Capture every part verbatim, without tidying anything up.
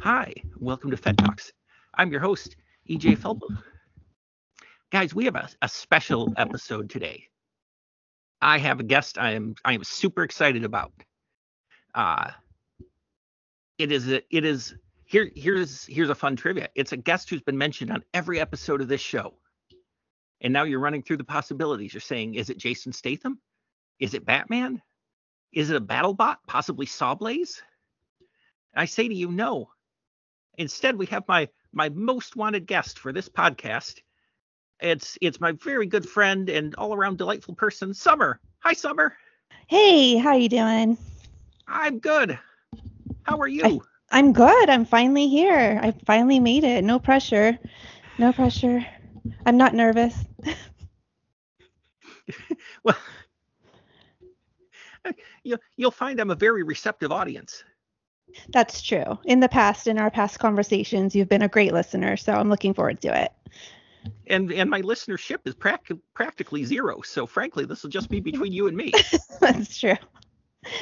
Hi, welcome to Fed Talks. I'm your host, E J Feldman. Guys, we have a, a special episode today. I have a guest I am I am super excited about. Uh, it is a, it is here here's here's a fun trivia. It's a guest who's been mentioned on every episode of this show. And now you're running through the possibilities. You're saying, is it Jason Statham? Is it Batman? Is it a battle bot? Possibly Sawblaze? I say to you, no. Instead, we have my my most wanted guest for this podcast. It's it's my very good friend and all around delightful person, Summer. Hi, Summer. Hey, how you doing? I'm good. How are you? I, I'm good. I'm finally here. I finally made it. No pressure. No pressure. I'm not nervous. Well, you, you'll find I'm a very receptive audience. That's true. In the past, in our past conversations, you've been a great listener, so I'm looking forward to it. And and my listenership is prac- practically zero, so frankly, this will just be between you and me. That's true.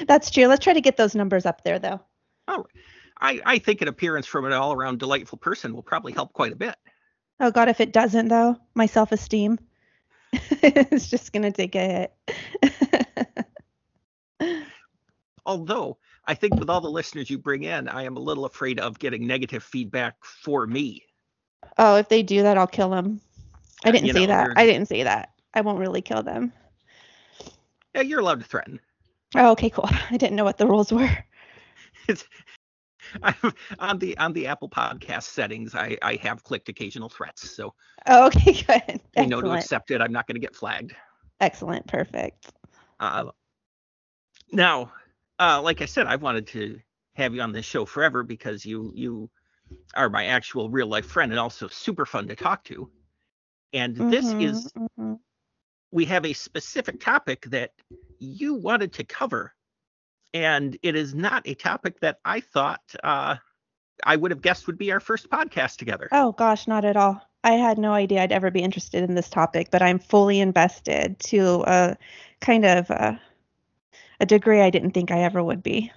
That's true. Let's try to get those numbers up there, though. Oh, I, I think an appearance from an all-around delightful person will probably help quite a bit. Oh, God, if it doesn't, though, my self-esteem is just going to take a hit. Although, I think with all the listeners you bring in, I am a little afraid of getting negative feedback for me. Oh, if they do that, I'll kill them. I didn't uh, say know, that. You're... I didn't say that. I won't really kill them. Yeah, you're allowed to threaten. Oh, okay, cool. I didn't know what the rules were. It's, I've, on the on the Apple Podcast settings, I, I have clicked occasional threats. So oh, okay, good. You know to accept it. I'm not going to get flagged. Excellent. Perfect. Uh, now, uh, like I said, I've wanted to have you on this show forever because you you are my actual real life friend and also super fun to talk to. And mm-hmm, this is mm-hmm. we have a specific topic that you wanted to cover. And it is not a topic that I thought uh, I would have guessed would be our first podcast together. Oh, gosh, not at all. I had no idea I'd ever be interested in this topic, but I'm fully invested to a kind of uh, a degree I didn't think I ever would be.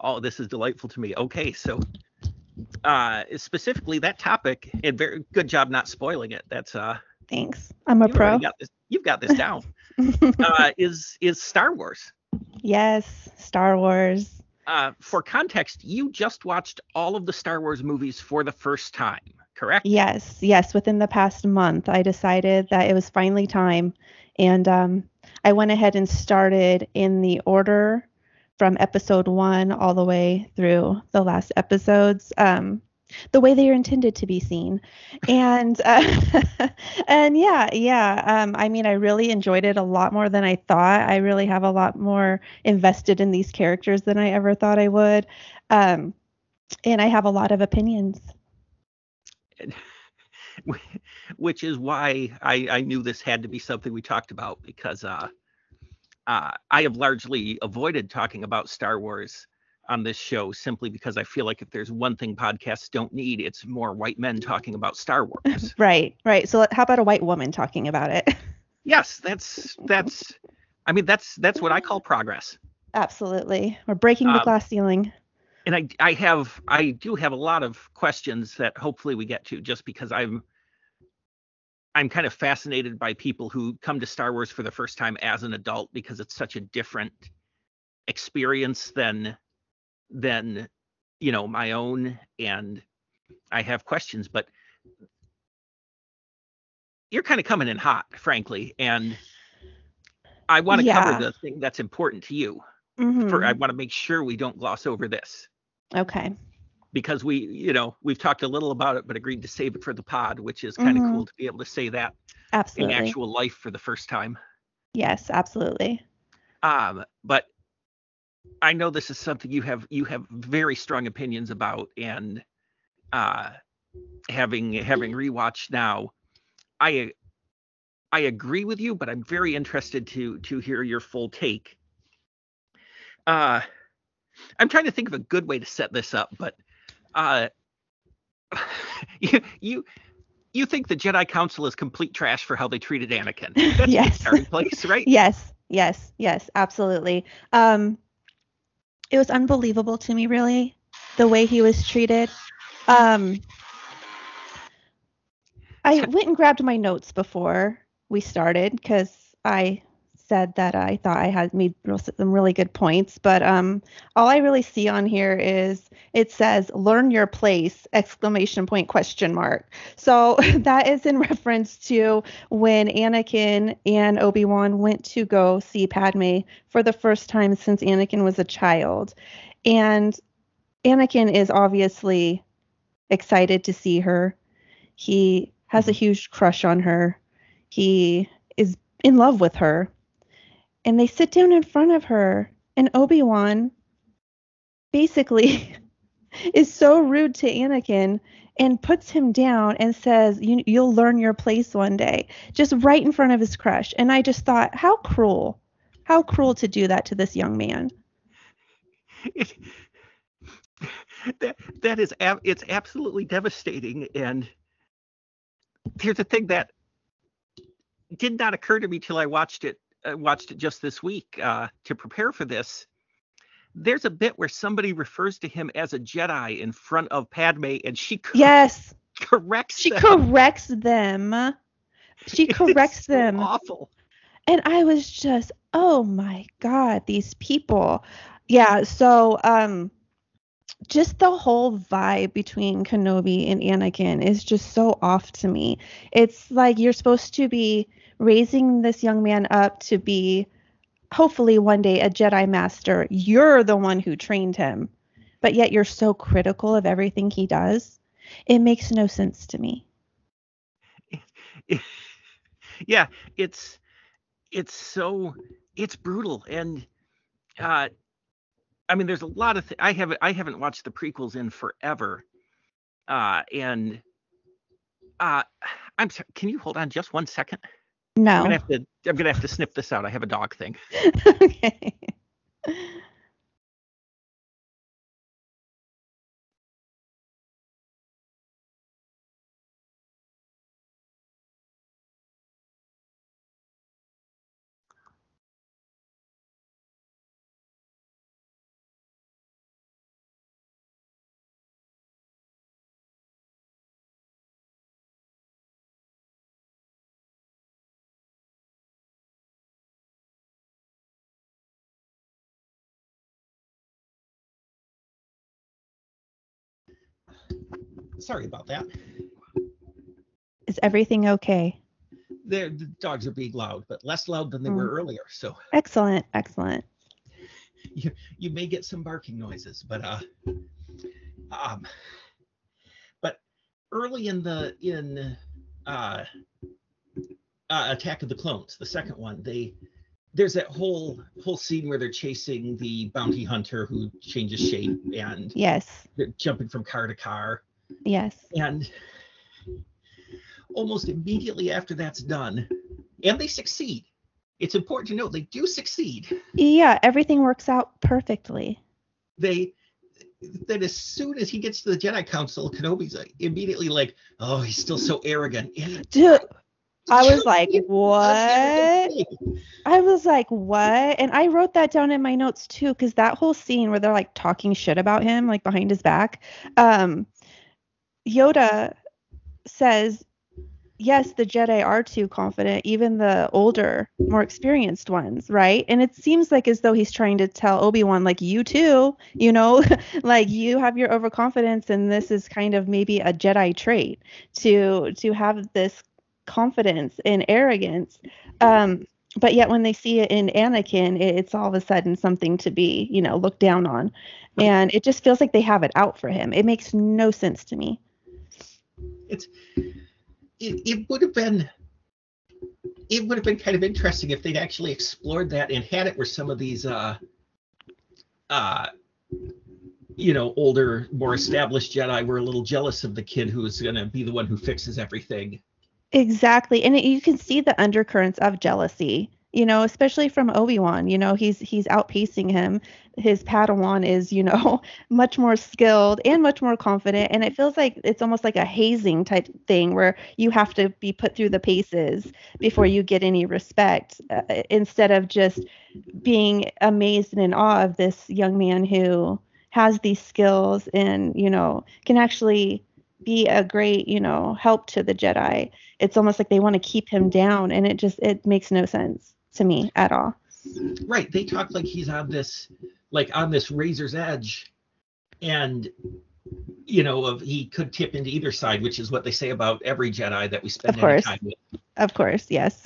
Oh, this is delightful to me. Okay, so uh, specifically that topic, and very good job not spoiling it. That's uh, thanks. I'm a pro. Got this, you've got this down. uh, is is Star Wars. Yes, Star Wars. Uh, for context, you just watched all of the Star Wars movies for the first time, correct? Yes, yes. Within the past month, I decided that it was finally time. And um, I went ahead and started in the order from episode one all the way through the last episodes, um, the way they are intended to be seen. And uh, and yeah, yeah. Um, I mean, I really enjoyed it a lot more than I thought. I really have a lot more invested in these characters than I ever thought I would. Um, and I have a lot of opinions. Which is why I, I knew this had to be something we talked about, because uh, uh, I have largely avoided talking about Star Wars on this show simply because I feel like if there's one thing podcasts don't need, it's more white men talking about Star Wars. Right, right. So how about a white woman talking about it? Yes, that's that's. I mean, that's that's what I call progress. Absolutely, we're breaking the um, glass ceiling. And I I have I do have a lot of questions that hopefully we get to, just because I'm I'm kind of fascinated by people who come to Star Wars for the first time as an adult, because it's such a different experience than. than, you know, my own, and I have questions, but you're kind of coming in hot, frankly, and I want to yeah. cover the thing that's important to you. Mm-hmm. For, I want to make sure we don't gloss over this. Okay. Because we, you know, we've talked a little about it, but agreed to save it for the pod, which is kind mm-hmm. of cool to be able to say that absolutely. In actual life for the first time. Yes, absolutely. Um, but I know this is something you have you have very strong opinions about, and uh, having having rewatched now, I I agree with you, but I'm very interested to to hear your full take. Uh, I'm trying to think of a good way to set this up, but uh, you you you think the Jedi Council is complete trash for how they treated Anakin? That's yes. a starting place, right? Yes, yes, yes, absolutely. Um, it was unbelievable to me, really, the way he was treated. Um, I went and grabbed my notes before we started because I said that I thought I had made some really good points. But um, all I really see on here is it says, learn your place, exclamation point, question mark. So that is in reference to when Anakin and Obi-Wan went to go see Padme for the first time since Anakin was a child. And Anakin is obviously excited to see her. He has a huge crush on her. He is in love with her. And they sit down in front of her, and Obi-Wan basically is so rude to Anakin and puts him down and says, you, you'll learn your place one day, just right in front of his crush. And I just thought, how cruel, how cruel to do that to this young man. It, that, that is, it's absolutely devastating. And here's the thing that did not occur to me till I watched it. I watched it just this week uh, to prepare for this. There's a bit where somebody refers to him as a Jedi in front of Padme, and she co- yes corrects she them. corrects them. She corrects it's them. So awful. And I was just, oh my God, these people. Yeah. So um, just the whole vibe between Kenobi and Anakin is just so off to me. It's like you're supposed to be raising this young man up to be, hopefully one day, a Jedi master. You're the one who trained him, but yet you're so critical of everything he does. It makes no sense to me. It, it, yeah, it's it's so it's brutal, and uh, I mean, there's a lot of th- I haven't I haven't watched the prequels in forever, uh, and uh, I'm sorry. Can you hold on just one second? No. I'm gonna have to, I'm gonna have to snip this out. I have a dog thing. Okay. Sorry about that. Is everything okay? They're, the dogs are being loud, but less loud than they mm. were earlier. So excellent, excellent. You you may get some barking noises, but uh, um, but early in the in uh, uh Attack of the Clones, the second one, they there's that whole whole scene where they're chasing the bounty hunter who changes shape and yes, they're jumping from car to car. Yes. And almost immediately after that's done, and they succeed. It's important to note they do succeed. Yeah, everything works out perfectly. They then as soon as he gets to the Jedi Council, Kenobi's like, immediately like, oh, he's still so arrogant. Dude, I was like, what? I was like, what? And I wrote that down in my notes too, because that whole scene where they're like talking shit about him, like behind his back. Um, Yoda says, yes, the Jedi are too confident, even the older, more experienced ones, right? And it seems like as though he's trying to tell Obi-Wan, like, you too, you know, like you have your overconfidence, and this is kind of maybe a Jedi trait to to have this confidence and arrogance. Um, but yet when they see it in Anakin, it, it's all of a sudden something to be, you know, looked down on. And it just feels like they have it out for him. It makes no sense to me. It's it, it would have been it would have been kind of interesting if they'd actually explored that and had it where some of these uh uh you know older, more established Jedi were a little jealous of the kid who is going to be the one who fixes everything. Exactly, and it, you can see the undercurrents of jealousy you know, especially from Obi-Wan. You know, he's he's outpacing him. His Padawan is, you know, much more skilled and much more confident. And it feels like it's almost like a hazing type thing where you have to be put through the paces before you get any respect, uh, instead of just being amazed and in awe of this young man who has these skills and, you know, can actually be a great, you know, help to the Jedi. It's almost like they want to keep him down, and it just, it makes no sense to me at all. Right. They talk like he's on this, like on this razor's edge, and, you know, of he could tip into either side, which is what they say about every Jedi that we spend any time with. Of course. Yes.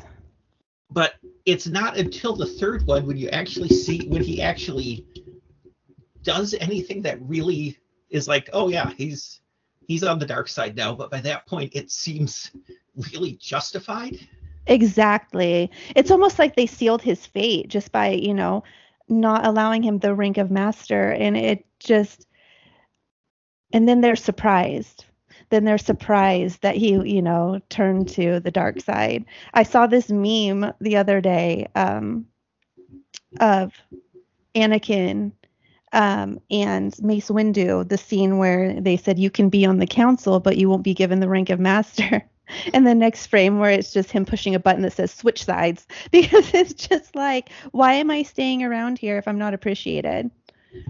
But it's not until the third one when you actually see, when he actually does anything that really is like, oh yeah, he's, he's on the dark side now. But by that point, it seems really justified. Exactly. It's almost like they sealed his fate just by, you know, not allowing him the rank of master. And it just, and then they're surprised. Then they're surprised that he, you know, turned to the dark side. I saw this meme the other day um, of Anakin um, and Mace Windu, the scene where they said, you can be on the council, but you won't be given the rank of master. And the next frame where it's just him pushing a button that says switch sides, because it's just like, why am I staying around here if I'm not appreciated? And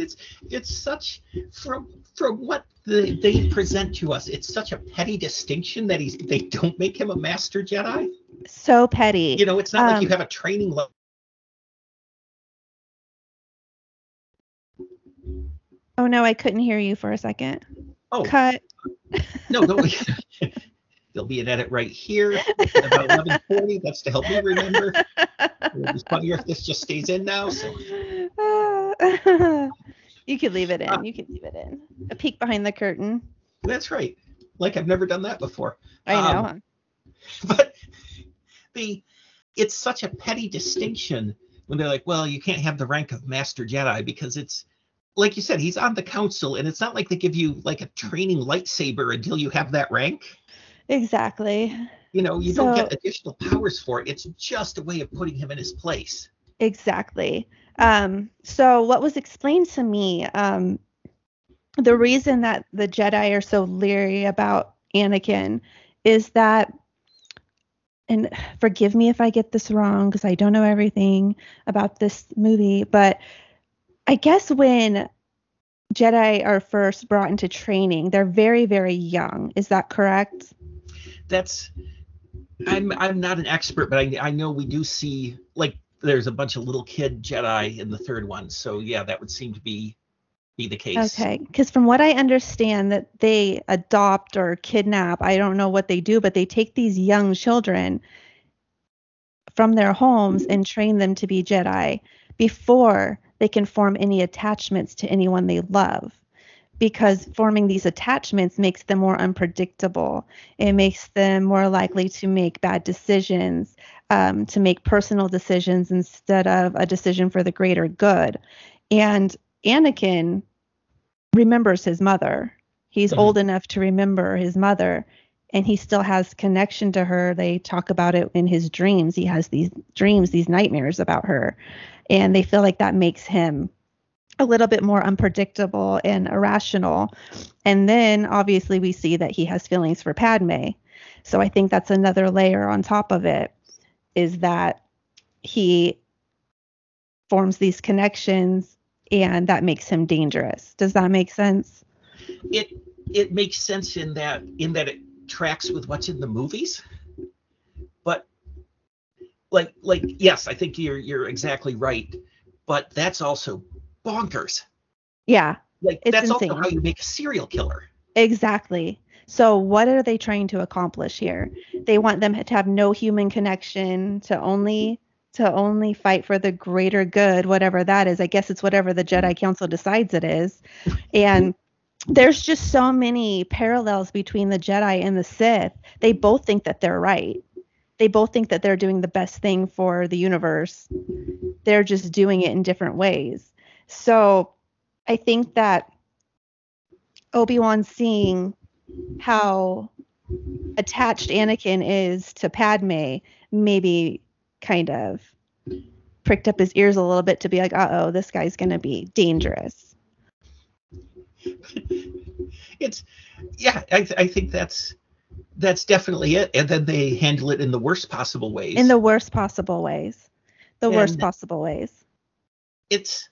it's it's such, from from what the, they present to us, it's such a petty distinction that he's they don't make him a master Jedi. So petty. You know, it's not um, like you have a training level. Oh no, I couldn't hear you for a second. Oh. Cut. No, no. There'll be an edit right here at about eleven forty. That's to help me remember. It's funnier if this just stays in now. So. Uh, you could leave it in. Uh, you could leave it in. A peek behind the curtain. That's right. Like I've never done that before. I know. Um, but the it's such a petty distinction when they're like, well, you can't have the rank of Master Jedi, because it's, like you said, he's on the council, and it's not like they give you like a training lightsaber until you have that rank. Exactly. You know, you so, don't get additional powers for it. It's just a way of putting him in his place. Exactly. Um, so what was explained to me, um, the reason that the Jedi are so leery about Anakin is that, and forgive me if I get this wrong because I don't know everything about this movie, but I guess when Jedi are first brought into training, they're very, very young. Is that correct? That's, I'm I'm not an expert, but I I know we do see, like, there's a bunch of little kid Jedi in the third one. So yeah, that would seem to be be the case. Okay, because from what I understand, that they adopt or kidnap, I don't know what they do, but they take these young children from their homes and train them to be Jedi before they can form any attachments to anyone they love, because forming these attachments makes them more unpredictable. It makes them more likely to make bad decisions, um, to make personal decisions instead of a decision for the greater good. And Anakin remembers his mother. He's mm-hmm. old enough to remember his mother, and he still has connection to her. They talk about it in his dreams. He has these dreams, these nightmares about her. And they feel like that makes him a little bit more unpredictable and irrational. And then obviously we see that he has feelings for Padme. So I think that's another layer on top of it, is that he forms these connections, and that makes him dangerous. Does that make sense? It it makes sense in that in that it tracks with what's in the movies. Like, like, yes, I think you're you're exactly right, but that's also bonkers. Yeah, like that's insane. Also how you make a serial killer. Exactly. So what are they trying to accomplish here? They want them to have no human connection, to only to only fight for the greater good, whatever that is. I guess it's whatever the Jedi Council decides it is, and. There's just so many parallels between the Jedi and the Sith. They both think that they're right. They both think that they're doing the best thing for the universe. They're just doing it in different ways. So I think that Obi-Wan seeing how attached Anakin is to Padme maybe kind of pricked up his ears a little bit to be like, uh-oh, this guy's going to be dangerous. It's, yeah, I, th- I think that's, that's definitely it. And then they handle it in the worst possible ways. In the worst possible ways. The and worst possible ways. It's,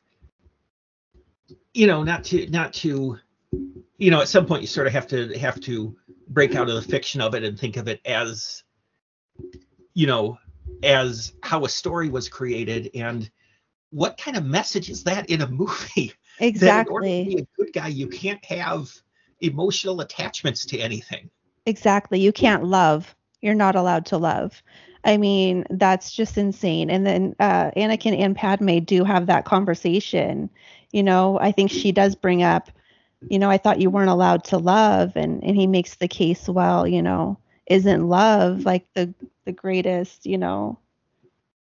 you know, not to, not to, you know, at some point you sort of have to, have to break out of the fiction of it and think of it as, you know, as how a story was created and what kind of message is that in a movie? Exactly. That in order to be a good guy, you can't have emotional attachments to anything. Exactly. You can't love. You're not allowed to love. I mean, that's just insane. And then uh, Anakin and Padme do have that conversation. You know, I think she does bring up, you know, I thought you weren't allowed to love. And, and he makes the case, well, you know, isn't love like the the greatest, you know,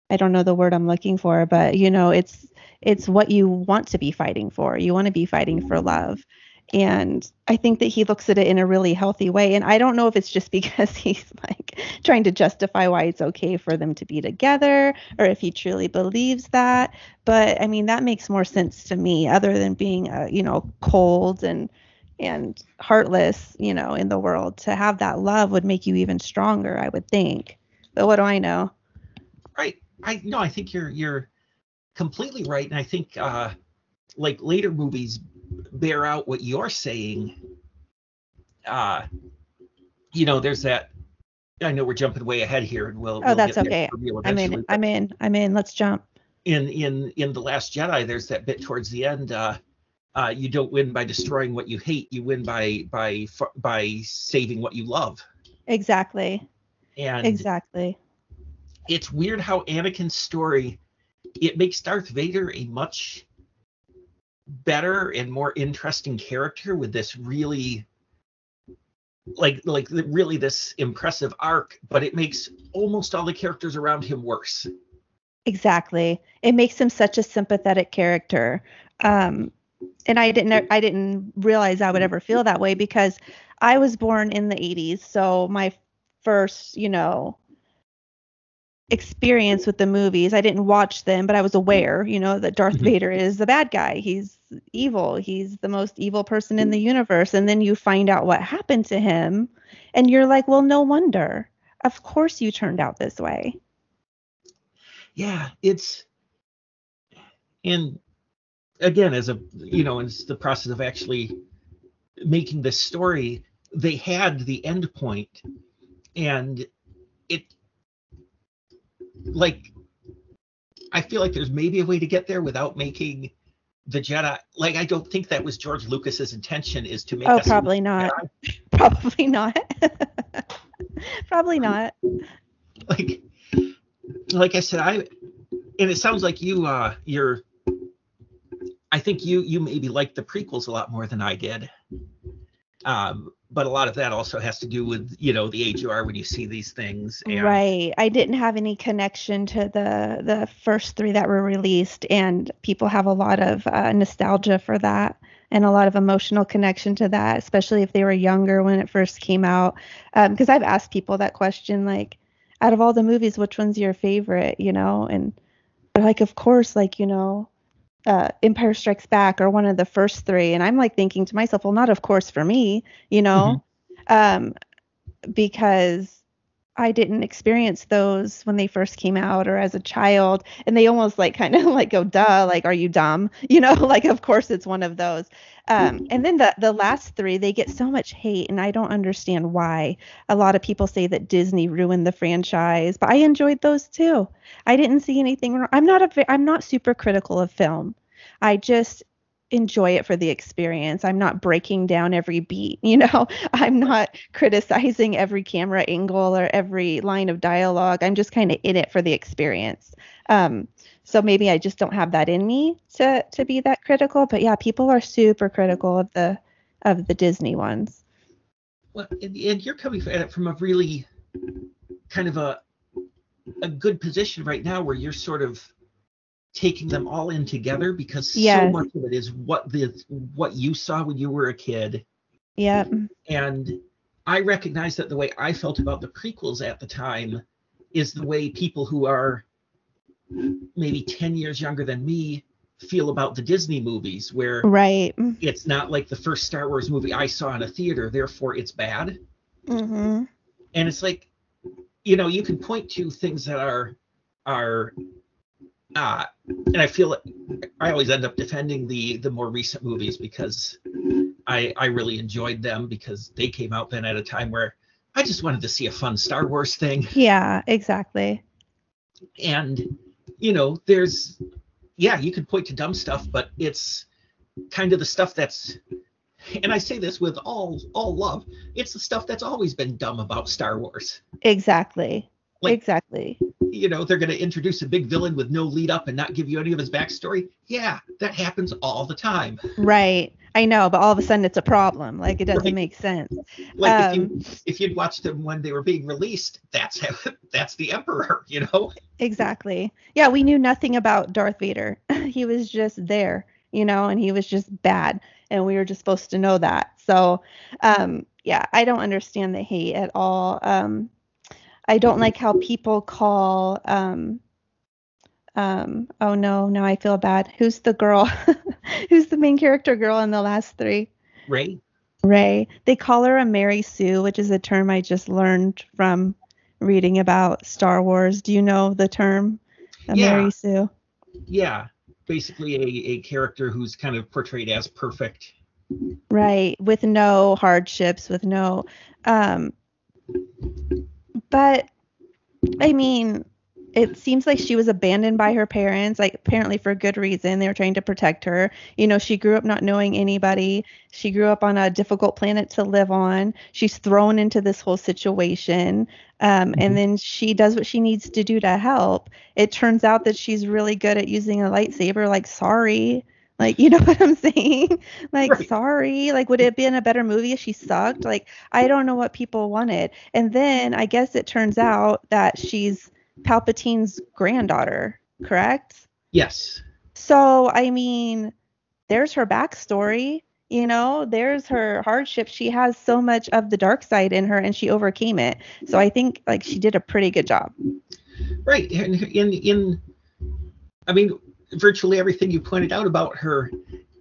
I don't know the word I'm looking for, but, you know, it's it's what you want to be fighting for. You want to be fighting for love. And I think that he looks at it in a really healthy way. And I don't know if it's just because he's like trying to justify why it's okay for them to be together or if he truly believes that. But I mean, that makes more sense to me other than being, uh, you know, cold and and heartless, you know, in the world. To have that love would make you even stronger, I would think. But what do I know? Right. I no, I think you're you're completely right. And I think uh, like later movies bear out what you're saying. Uh, you know, there's that. I know we're jumping way ahead here, and we'll. Oh, we'll that's get okay. I'm in. I'm in. I'm in. Let's jump. In in in The Last Jedi, there's that bit towards the end. Uh, uh, you don't win by destroying what you hate. You win by by by saving what you love. Exactly. And exactly. It's weird how Anakin's story, it makes Darth Vader a much better and more interesting character with this really, like, like really this impressive arc, but it makes almost all the characters around him worse. Exactly. It makes him such a sympathetic character. Um, and I didn't, I didn't realize I would ever feel that way because I was born in the eighties. So my first, you know, experience with the movies, I didn't watch them, but I was aware, you know, that Darth Vader is the bad guy. He's evil. He's the most evil person in the universe. And then you find out what happened to him and you're like, well, no wonder. Of course you turned out this way. Yeah, it's, and again, as a, you know, it's the process of actually making this story, they had the end point and it, like, I feel like there's maybe a way to get there without making the Jedi. Like, I don't think that was George Lucas's intention is to make. Oh, us probably not. Jedi. Probably not. Probably not. Like, like I said, I, and it sounds like you, uh, you're, I think you, you maybe liked the prequels a lot more than I did. Um, But a lot of that also has to do with, you know, the age you are when you see these things. And right. I didn't have any connection to the the first three that were released. And people have a lot of uh, nostalgia for that and a lot of emotional connection to that, especially if they were younger when it first came out. Because um, I've asked people that question, like, out of all the movies, which one's your favorite, you know? And they're like, of course, like, you know, Uh, Empire Strikes Back or one of the first three. And I'm like thinking to myself, well, not of course for me, you know, mm-hmm. um, because I didn't experience those when they first came out or as a child. And they almost like kind of like go, duh, like, are you dumb? You know, like, of course it's one of those. Um, and then the, the last three, they get so much hate and I don't understand why. A lot of people say that Disney ruined the franchise, but I enjoyed those too. I didn't see anything wrong. I'm not a, I'm not super critical of film. I just enjoy it for the experience. I'm not breaking down every beat, you know, I'm not criticizing every camera angle or every line of dialogue. I'm just kind of in it for the experience. Um, so maybe I just don't have that in me to, to be that critical, but yeah, people are super critical of the, of the Disney ones. Well, and, and you're coming at it from a really kind of a, a good position right now where you're sort of taking them all in together because yes. So much of it is what the what you saw when you were a kid. Yeah. And I recognize that the way I felt about the prequels at the time is the way people who are maybe ten years younger than me feel about the Disney movies, where right. it's not like the first Star Wars movie I saw in a theater, therefore it's bad. Mm-hmm. And it's like, you know, you can point to things that are, are uh, and I feel like I always end up defending the the more recent movies because I, I really enjoyed them because they came out then at a time where I just wanted to see a fun Star Wars thing. Yeah, exactly. And, you know, there's, yeah, you can point to dumb stuff, but it's kind of the stuff that's, and I say this with all all love, it's the stuff that's always been dumb about Star Wars. Exactly. Like, exactly. You know, they're going to introduce a big villain with no lead up and not give you any of his backstory. Yeah, that happens all the time. Right. I know, but all of a sudden it's a problem. Like, it doesn't right. make sense. Like um, if you if you'd watched them when they were being released, that's how, that's the Emperor, you know? Exactly. Yeah, we knew nothing about Darth Vader. He was just there, you know, and he was just bad, and we were just supposed to know that. So, um, yeah, I don't understand the hate at all. Um, I don't like how people call. Um, Um, oh no, now I feel bad. Who's the girl? Who's the main character girl in the last three? Ray. Ray. They call her a Mary Sue, which is a term I just learned from reading about Star Wars. Do you know the term? A yeah. Mary Sue? Yeah. Basically a, a character who's kind of portrayed as perfect. Right. With no hardships, with no... Um, but, I mean... It seems like she was abandoned by her parents, like apparently for good reason. They were trying to protect her. You know, she grew up not knowing anybody. She grew up on a difficult planet to live on. She's thrown into this whole situation. Um, mm-hmm. And then she does what she needs to do to help. It turns out that she's really good at using a lightsaber. Like, sorry. Like, you know what I'm saying? Like, right. sorry. Like, would it have been a better movie if she sucked? Like, I don't know what people wanted. And then I guess it turns out that she's Palpatine's granddaughter, correct? Yes. So, I mean, there's her backstory, you know, there's her hardship. She has so much of the dark side in her, and she overcame it. So I think, like, she did a pretty good job. Right. And in, in, I mean, virtually everything you pointed out about her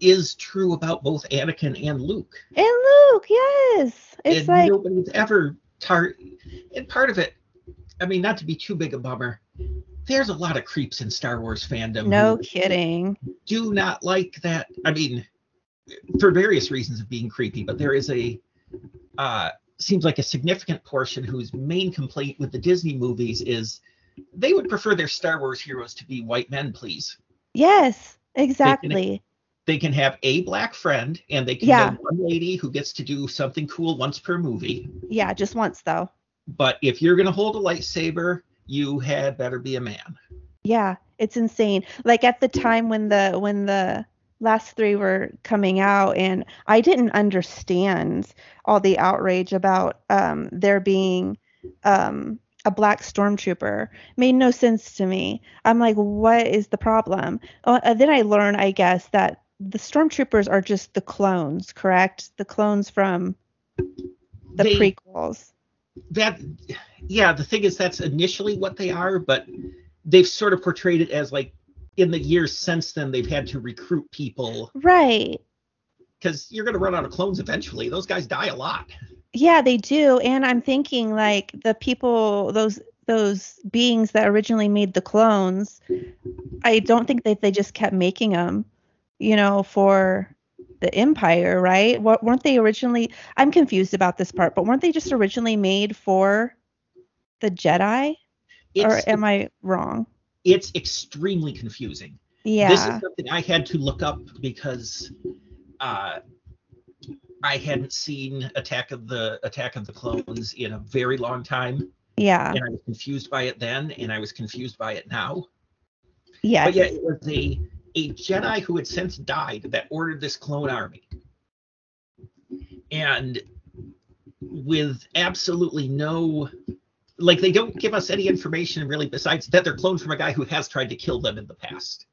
is true about both Anakin and Luke. And Luke, yes. It's and like... nobody's ever... Tar- and part of it, I mean, not to be too big a bummer, there's a lot of creeps in Star Wars fandom. No kidding. Do not like that. I mean, for various reasons of being creepy, but there is a, uh, seems like a significant portion whose main complaint with the Disney movies is they would prefer their Star Wars heroes to be white men, please. Yes, exactly. They can have a black friend, and they can yeah. have one lady who gets to do something cool once per movie. Yeah, just once, though. But if you're going to hold a lightsaber, you had better be a man. Yeah, it's insane. Like at the time when the when the last three were coming out, and I didn't understand all the outrage about um, there being um, a black stormtrooper. Made no sense to me. I'm like, what is the problem? Oh, and then I learned, I guess, that the stormtroopers are just the clones, correct? The clones from the they- prequels. That, yeah, the thing is that's initially what they are, but they've sort of portrayed it as like in the years since then they've had to recruit people. Right. Because you're going to run out of clones eventually. Those guys die a lot. Yeah, they do. And I'm thinking like the people, those those beings that originally made the clones, I don't think that they just kept making them, you know, for... the Empire, right? What weren't they originally? I'm confused about this part, but weren't they just originally made for the Jedi? It's, or am I wrong? It's extremely confusing. Yeah. This is something I had to look up because uh, I hadn't seen Attack of the Attack of the Clones in a very long time. Yeah. And I was confused by it then, and I was confused by it now. Yeah. But yeah, it was the a Jedi who had since died that ordered this clone army. And with absolutely no, like they don't give us any information really besides that they're cloned from a guy who has tried to kill them in the past.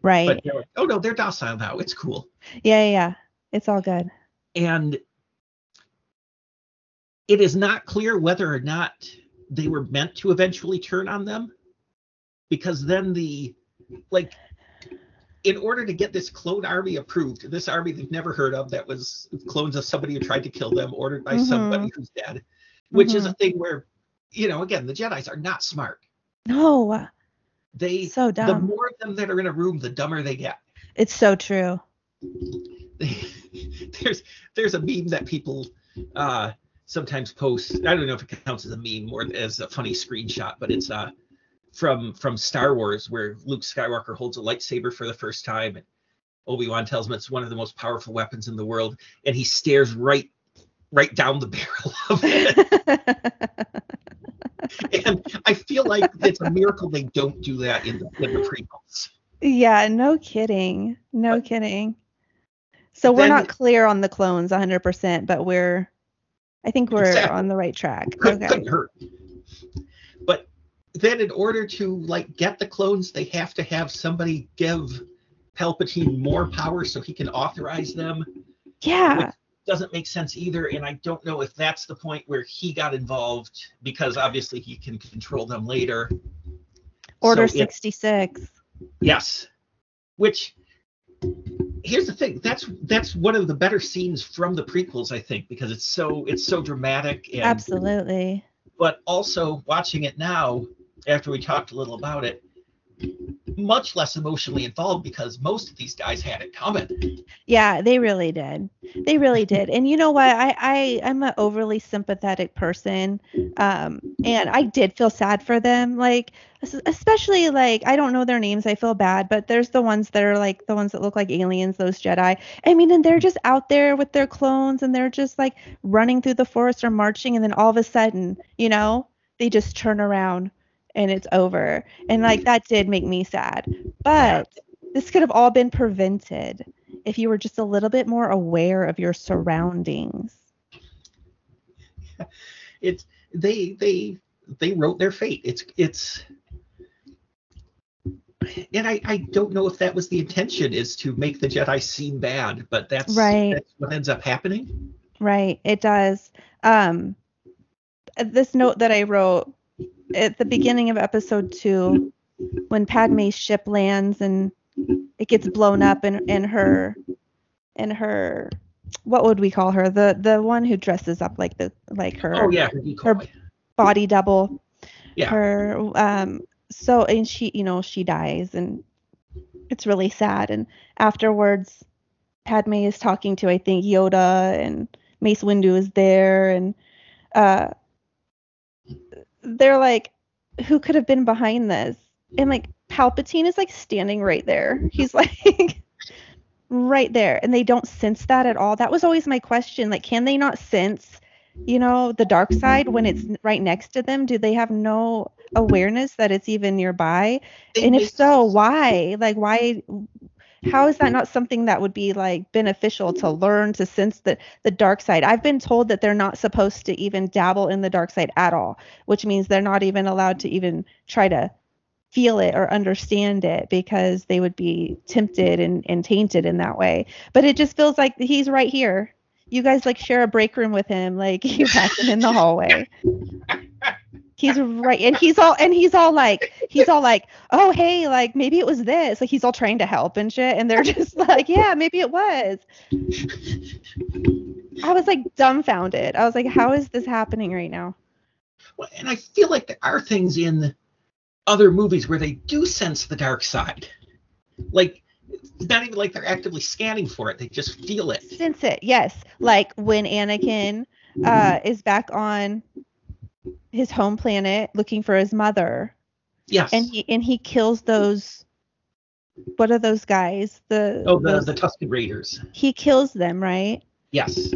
Right. But they're like, oh no, they're docile now. It's cool. Yeah, yeah, yeah. It's all good. And it is not clear whether or not they were meant to eventually turn on them, because then the, like, in order to get this clone army approved, this army they've never heard of that was clones of somebody who tried to kill them, ordered by mm-hmm. somebody who's dead, which mm-hmm. is a thing where, you know, again, the Jedis are not smart. No. They, so dumb. The more of them that are in a room, the dumber they get. It's so true. there's there's a meme that people uh, sometimes post. I don't know if it counts as a meme or as a funny screenshot, but it's uh, from from Star Wars where Luke Skywalker holds a lightsaber for the first time, and Obi-Wan tells him it's one of the most powerful weapons in the world, and he stares right right down the barrel of it. And I feel like it's a miracle they don't do that in the, in the prequels. Yeah, no kidding. No but, kidding. So we're then, not clear on the clones one hundred percent, but we're, I think we're exactly. on the right track. Couldn't, okay. couldn't hurt. But then in order to, like, get the clones, they have to have somebody give Palpatine more power so he can authorize them. Yeah. Which doesn't make sense either, and I don't know if that's the point where he got involved, because obviously he can control them later. Order so sixty-six. It, yes. Which... Here's the thing. That's that's one of the better scenes from the prequels, I think, because it's so it's so dramatic. And, absolutely. But also watching it now, after we talked a little about it, much less emotionally involved, because most of these guys had it coming. Yeah, they really did. They really did. And you know what? I, I I'm an overly sympathetic person, um, and I did feel sad for them. Like. Especially, like, I don't know their names, I feel bad, but there's the ones that are, like, the ones that look like aliens, those Jedi. I mean, and they're just out there with their clones, and they're just, like, running through the forest or marching, and then all of a sudden, you know, they just turn around, and it's over. And, like, that did make me sad. But this could have all been prevented if you were just a little bit more aware of your surroundings. It's, they, they, they wrote their fate. It's, it's... And I, I don't know if that was the intention, is to make the Jedi seem bad, but that's, right. that's what ends up happening. Right, it does. Um, this note that I wrote at the beginning of episode two, when Padme's ship lands and it gets blown up, and, and her, and her, what would we call her? The the one who dresses up like the like her. Oh yeah, her body double. Yeah. Her um. So, and she, you know, she dies, and it's really sad. And afterwards, Padme is talking to, I think, Yoda, and Mace Windu is there. And uh, they're like, who could have been behind this? And, like, Palpatine is, like, standing right there. He's, like, right there. And they don't sense that at all. That was always my question. Like, can they not sense, you know, the dark side when it's right next to them? Do they have no... awareness that it's even nearby? They and if so, why? Like, why? How is that not something that would be, like, beneficial to learn to sense the, the dark side? I've been told that they're not supposed to even dabble in the dark side at all, which means they're not even allowed to even try to feel it or understand it, because they would be tempted and, and tainted in that way. But it just feels like he's right here. You guys, like, share a break room with him. Like, you pass him in the hallway. He's right, and he's all, and he's all like, he's all like, oh hey, like maybe it was this. Like, he's all trying to help and shit, and they're just like, yeah, maybe it was. I was, like, dumbfounded. I was like, how is this happening right now? Well, and I feel like there are things in other movies where they do sense the dark side. Like, it's not even like they're actively scanning for it; they just feel it. Sense it, yes. Like when Anakin uh, is back on his home planet looking for his mother. Yes. And he and he kills those, what are those guys? The Oh, the, those, the Tusken Raiders. He kills them, right? Yes.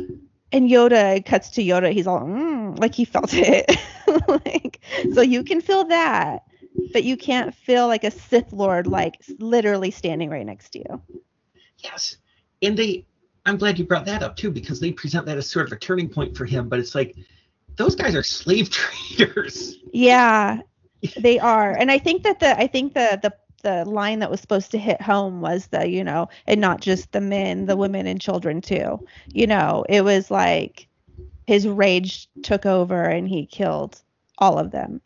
And Yoda, it cuts to Yoda, he's all, mm, like he felt it. Like, so you can feel that, but you can't feel like a Sith Lord, like, literally standing right next to you. Yes. And they, I'm glad you brought that up too, because they present that as sort of a turning point for him, but it's like, those guys are slave traders. Yeah, they are. And I think that the I think the, the the line that was supposed to hit home was the, you know, and not just the men, the women and children too. You know, it was like his rage took over and he killed all of them.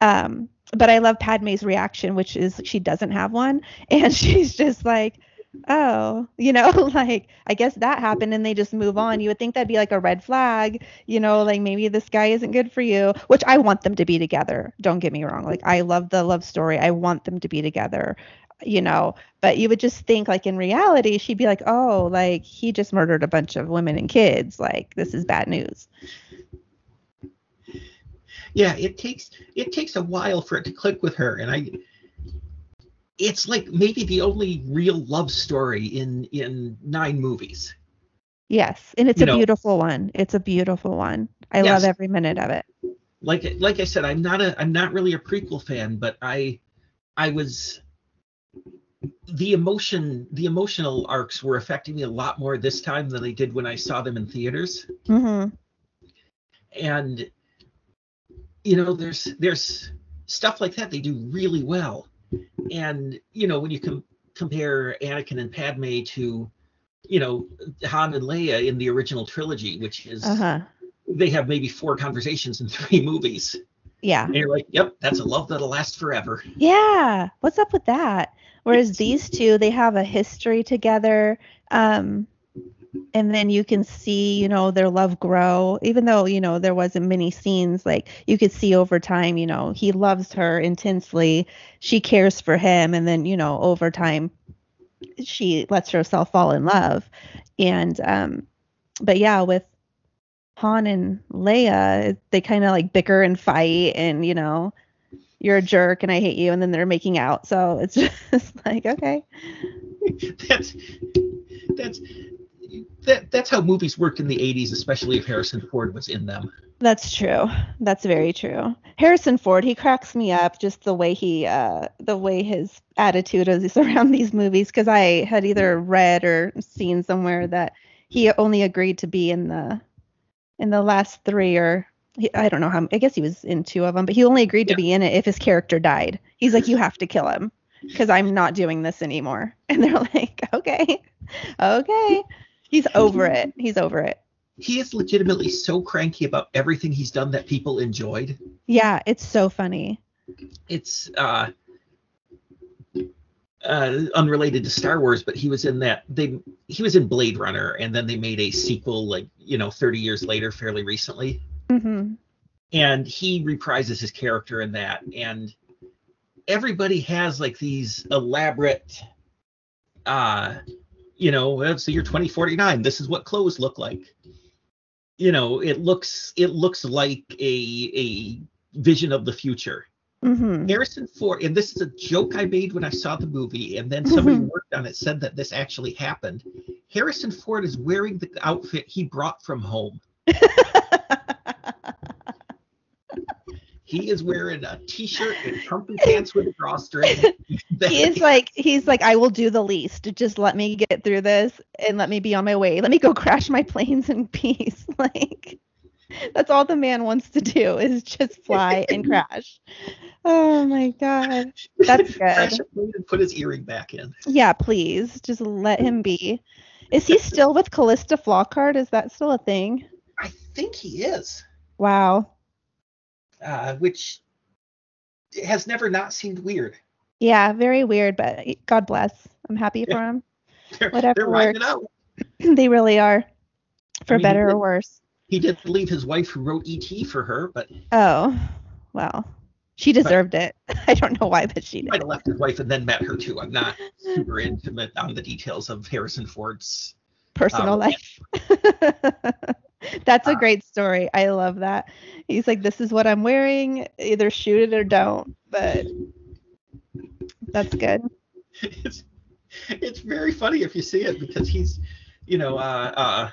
Um, but I love Padme's reaction, which is she doesn't have one. And she's just like, oh, you know, like, I guess that happened, and they just move on. You would think that'd be like a red flag, you know, like maybe this guy isn't good for you, which I want them to be together. Don't get me wrong. Like, I love the love story. I want them to be together, you know, but you would just think, like, in reality, she'd be like, oh, like, he just murdered a bunch of women and kids. Like, this is bad news. Yeah, it takes it takes a while for it to click with her, and I it's like maybe the only real love story in in nine movies. Yes, and it's you a know, beautiful one. It's a beautiful one. I yes. love every minute of it. Like like I said, I'm not a I'm not really a prequel fan, but I I was the emotion the emotional arcs were affecting me a lot more this time than they did when I saw them in theaters. Mm-hmm. And you know, there's there's stuff like that they do really well. And, you know, when you com- compare Anakin and Padme to, you know, Han and Leia in the original trilogy, which is, uh-huh. they have maybe four conversations in three movies. Yeah. And you're like, yep, that's a love that'll last forever. Yeah. What's up with that? Whereas these two, they have a history together. Um And then you can see, you know, their love grow, even though, you know, there wasn't many scenes. Like, you could see over time, you know, he loves her intensely. She cares for him. And then, you know, over time, she lets herself fall in love. And um, but, yeah, with Han and Leia, they kind of like bicker and fight and, you know, you're a jerk and I hate you. And then they're making out. So it's just like, OK, that's that's. That, that's how movies worked in the eighties, especially if Harrison Ford was in them. That's true. That's very true. Harrison Ford, he cracks me up just the way he, uh, the way his attitude is around these movies, because I had either read or seen somewhere that he only agreed to be in the, in the last three or he, I don't know how. I guess he was in two of them, but he only agreed yeah. to be in it if his character died. He's like, you have to kill him because I'm not doing this anymore. And they're like, okay, okay. He's over it. He's over it. He is legitimately so cranky about everything he's done that people enjoyed. Yeah, it's so funny. It's uh, uh, unrelated to Star Wars, but he was in that. They he was in Blade Runner, and then they made a sequel, like, you know, thirty years later, fairly recently. Mm-hmm. And he reprises his character in that, and everybody has like these elaborate. Uh, You know, it's the year twenty forty-nine. This is what clothes look like. You know, it looks it looks like a a vision of the future. Mm-hmm. Harrison Ford, and this is a joke I made when I saw the movie, and then somebody mm-hmm. worked on it, said that this actually happened. Harrison Ford is wearing the outfit he brought from home. He is wearing a t-shirt and comfy pants with a drawstring. He's like, he's like, I will do the least. Just let me get through this and let me be on my way. Let me go crash my planes in peace. Like, that's all the man wants to do is just fly and crash. Oh my God, that's good. Crash a plane and put his earring back in. Yeah, please, just let him be. Is he still with Callista Flockhart? Is that still a thing? I think he is. Wow. Uh, which has never not seemed weird. Yeah, very weird, but God bless. I'm happy for yeah. him. They're, Whatever they're riding works. It out. They really are, for I mean, better did, or worse. He did leave his wife, who wrote E T for her, but oh, well, she deserved but, it. I don't know why, but she did. Might have left his wife and then met her too. I'm not super intimate on the details of Harrison Ford's personal um, life. That's a great story. I love that. He's like, this is what I'm wearing. Either shoot it or don't. But that's good. It's, it's very funny if you see it, because he's, you know, uh, uh,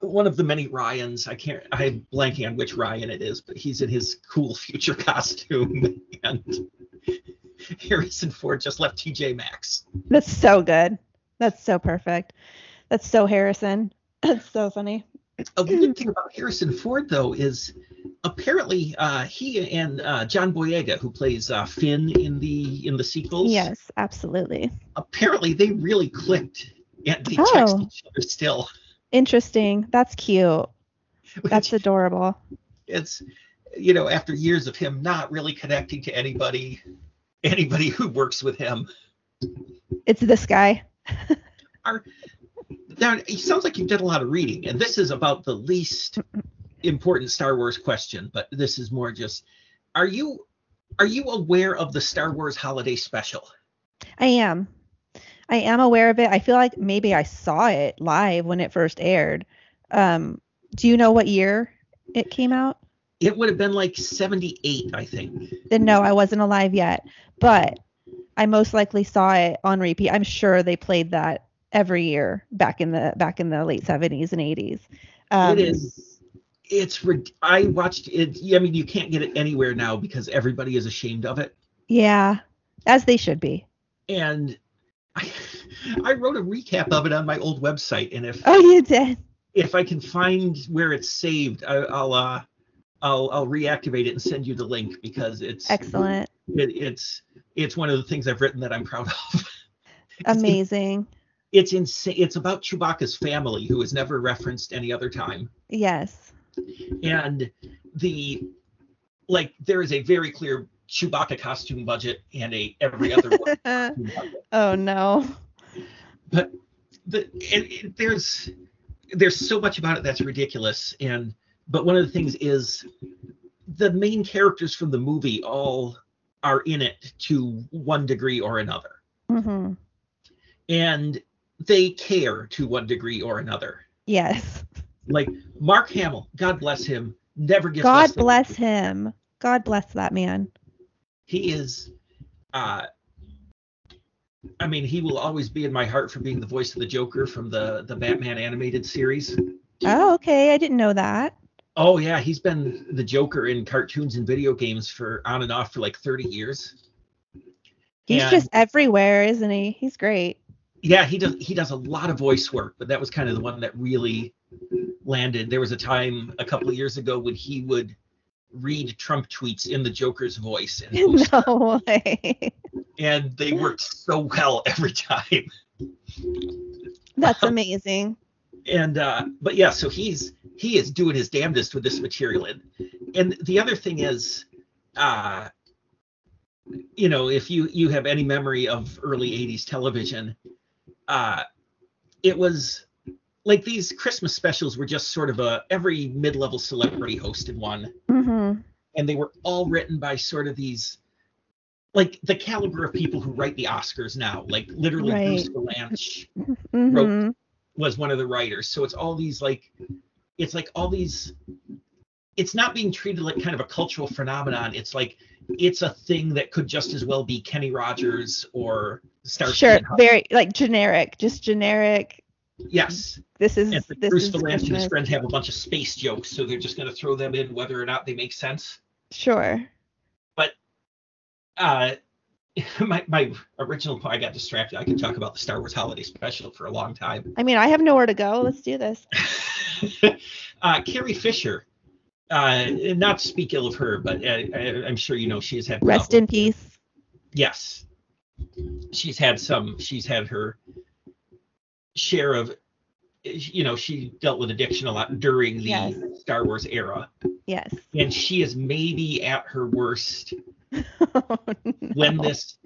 one of the many Ryans. I can't, I'm blanking on which Ryan it is, but he's in his cool future costume. And Harrison Ford just left T J Maxx. That's so good. That's so perfect. That's so Harrison. That's so funny. A weird thing about Harrison Ford, though, is apparently uh, he and uh, John Boyega, who plays uh, Finn in the in the sequels. Yes, absolutely. Apparently, they really clicked, and they oh. text each other still. Interesting. That's cute. Which, that's adorable. It's, you know, after years of him not really connecting to anybody, anybody who works with him. It's this guy. Our, now, it sounds like you've done a lot of reading, and this is about the least important Star Wars question, but this is more just, are you are you aware of the Star Wars holiday special? I am. I am aware of it. I feel like maybe I saw it live when it first aired. Um, do you know what year it came out? It would have been like seventy-eight, I think. Then no, I wasn't alive yet, but I most likely saw it on repeat. I'm sure they played that every year back in the back in the late seventies and eighties. Um, it is. It's. I watched it. I mean, you can't get it anywhere now because everybody is ashamed of it. Yeah, as they should be. And I, I wrote a recap of it on my old website, and if oh, you did. If I can find where it's saved, I, I'll uh, I'll I'll reactivate it and send you the link because it's excellent. It, it's it's one of the things I've written that I'm proud of. Amazing. It's insane. It's about Chewbacca's family, who is never referenced any other time. Yes. And the like, there is a very clear Chewbacca costume budget and a every other one. Oh no! But the it, it, there's there's so much about it that's ridiculous. And but one of the things is the main characters from the movie all are in it to one degree or another. Mm-hmm. And they care to one degree or another. Yes. Like Mark Hamill, God bless him, never gives. God bless him. God bless that man. He is, uh, I mean, he will always be in my heart for being the voice of the Joker from the, the Batman animated series. Oh, okay. I didn't know that. Oh, yeah. He's been the Joker in cartoons and video games for on and off for like thirty years. He's and, just everywhere, isn't he? He's great. Yeah, he does. He does a lot of voice work, but that was kind of the one that really landed. There was a time a couple of years ago when he would read Trump tweets in the Joker's voice. And no way. And they worked so well every time. That's um, amazing. And uh, but yeah, so he's he is doing his damnedest with this material, and and the other thing is, uh, you know, if you you have any memory of early eighties television. Uh, it was like these Christmas specials were just sort of a every mid-level celebrity hosted one. Mm-hmm. And they were all written by sort of these, like the caliber of people who write the Oscars now, like literally right. Bruce Vilanch mm-hmm. wrote, was one of the writers. So it's all these like, it's like all these, it's not being treated like kind of a cultural phenomenon. It's like, it's a thing that could just as well be Kenny Rogers or Star. Sure, very like generic, just generic. Yes. This is and this Bruce Vilanch and his friends have a bunch of space jokes, so they're just going to throw them in whether or not they make sense. Sure. But uh, my my original point, I got distracted. I can talk about the Star Wars Holiday Special for a long time. I mean, I have nowhere to go. Let's do this. uh, Carrie Fisher. Uh, not to speak ill of her, but I, I, I'm sure you know she has had rest problems. In peace. Yes, she's had some. She's had her share of, you know, she dealt with addiction a lot during the yes. Star Wars era. Yes, and she is maybe at her worst oh, no. when this.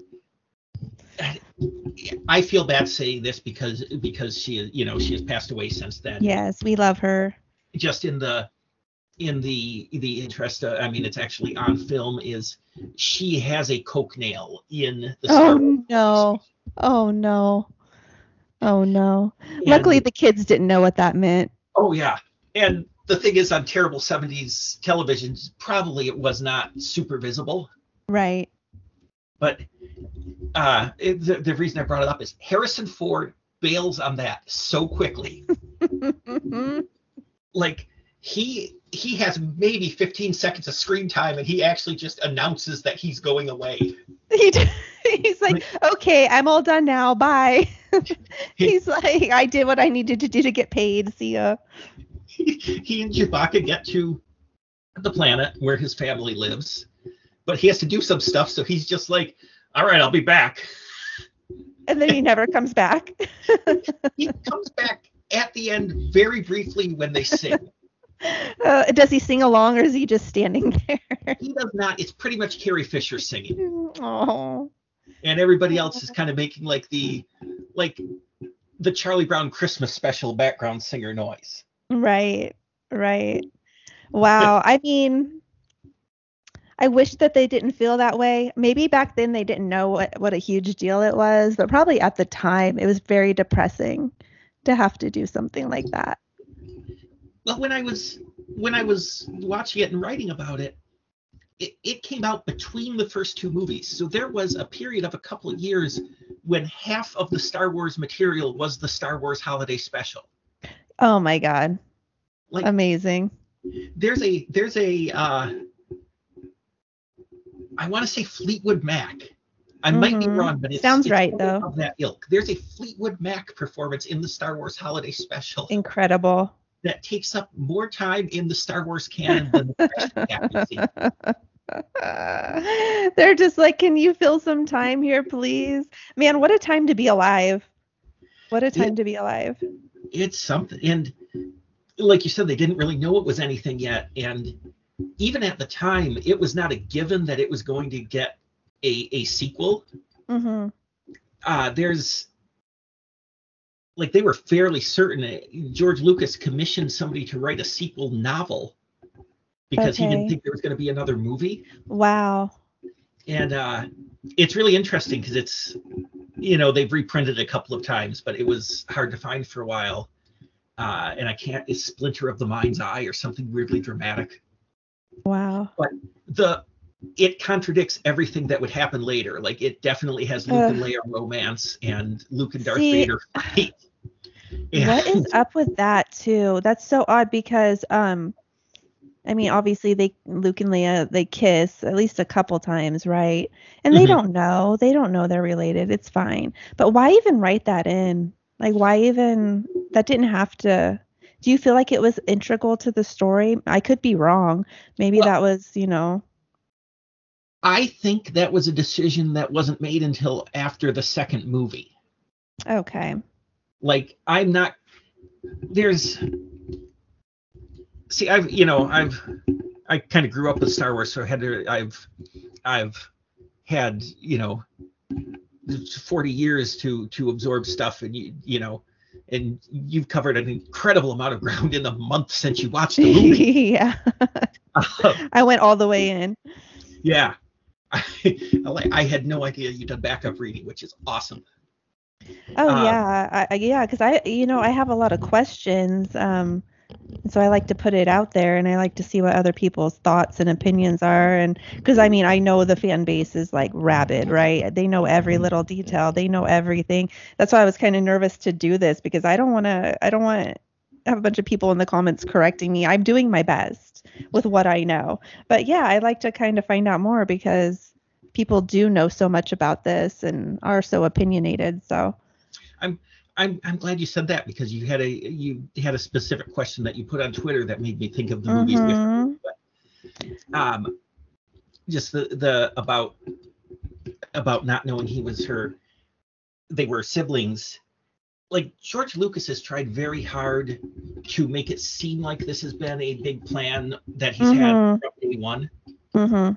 I feel bad saying this because because she, you know, she has passed away since then. Yes, we love her. Just in the. in the the interest of, I mean, it's actually on film, is she has a coke nail in the Star Wars. Oh no. Oh no. Oh no. And luckily the kids didn't know what that meant. Oh yeah. And the thing is, on terrible seventies television, probably it was not super visible. Right. But uh it, the, the reason I brought it up is Harrison Ford bails on that so quickly. Like He he has maybe fifteen seconds of screen time, and he actually just announces that he's going away. He did, he's like, like, okay, I'm all done now. Bye. He's like, I did what I needed to do to get paid. See ya. He, he and Chewbacca get to the planet where his family lives, but he has to do some stuff, so he's just like, all right, I'll be back. And then he never comes back. He comes back at the end very briefly when they sing. Uh, does he sing along, or is he just standing there? He does not. It's pretty much Carrie Fisher singing. Oh. And everybody else is kind of making like the like the Charlie Brown Christmas special background singer noise. Right. Right. Wow. I mean, I wish that they didn't feel that way. Maybe back then they didn't know what, what a huge deal it was, but probably at the time it was very depressing to have to do something like that. Well, when I was when I was watching it and writing about it, it, it came out between the first two movies. So there was a period of a couple of years when half of the Star Wars material was the Star Wars holiday special. Oh my God. Like, amazing. There's a there's a uh, I want to say Fleetwood Mac. I mm-hmm. might be wrong, but it sounds it's right though. Of that ilk. There's a Fleetwood Mac performance in the Star Wars holiday special. Incredible. That takes up more time in the Star Wars canon than the first uh, They're just like, can you fill some time here, please? Man, what a time to be alive. What a time it, to be alive. It's something. And like you said, they didn't really know it was anything yet. And even at the time, it was not a given that it was going to get a, a sequel. Mm-hmm. Uh, there's... Like, they were fairly certain. George Lucas commissioned somebody to write a sequel novel because okay. he didn't think there was going to be another movie. Wow. And uh, it's really interesting because it's, you know, they've reprinted a couple of times, but it was hard to find for a while. Uh, and I can't, it's Splinter of the Mind's Eye or something weirdly dramatic. Wow. But the it contradicts everything that would happen later. Like, it definitely has Luke uh, and Leia romance and Luke and Darth see, Vader fight. And what is up with that too? That's so odd because, um, I mean, obviously they Luke and Leia, they kiss at least a couple times, right? And they mm-hmm. don't know. They don't know they're related. It's fine. But why even write that in? Like, why even? That didn't have to. Do you feel like it was integral to the story? I could be wrong. Maybe well, that was, you know. I think that was a decision that wasn't made until after the second movie. Okay. Like, I'm not, there's, see, I've, you know, I've, I kind of grew up with Star Wars, so I had to, I've, I've had, you know, forty years to, to absorb stuff, and you, you know, and you've covered an incredible amount of ground in the month since you watched the movie. Yeah. um, I went all the way in. Yeah. I, I had no idea you done backup reading, which is awesome. Oh um, yeah, I, yeah, because I, you know, I have a lot of questions, um, and so I like to put it out there, and I like to see what other people's thoughts and opinions are, and because I mean, I know the fan base is like rabid, right? They know every little detail, they know everything. That's why I was kind of nervous to do this because I don't want to, I don't want. have a bunch of people in the comments correcting me. I'm doing my best with what I know. But yeah, I like to kind of find out more because people do know so much about this and are so opinionated. So I'm I'm I'm glad you said that because you had a you had a specific question that you put on Twitter that made me think of the movies mm-hmm. differently. But, um just the, the about about not knowing he was her they were siblings. Like, George Lucas has tried very hard to make it seem like this has been a big plan that he's mm-hmm. had from day one. Mm-hmm.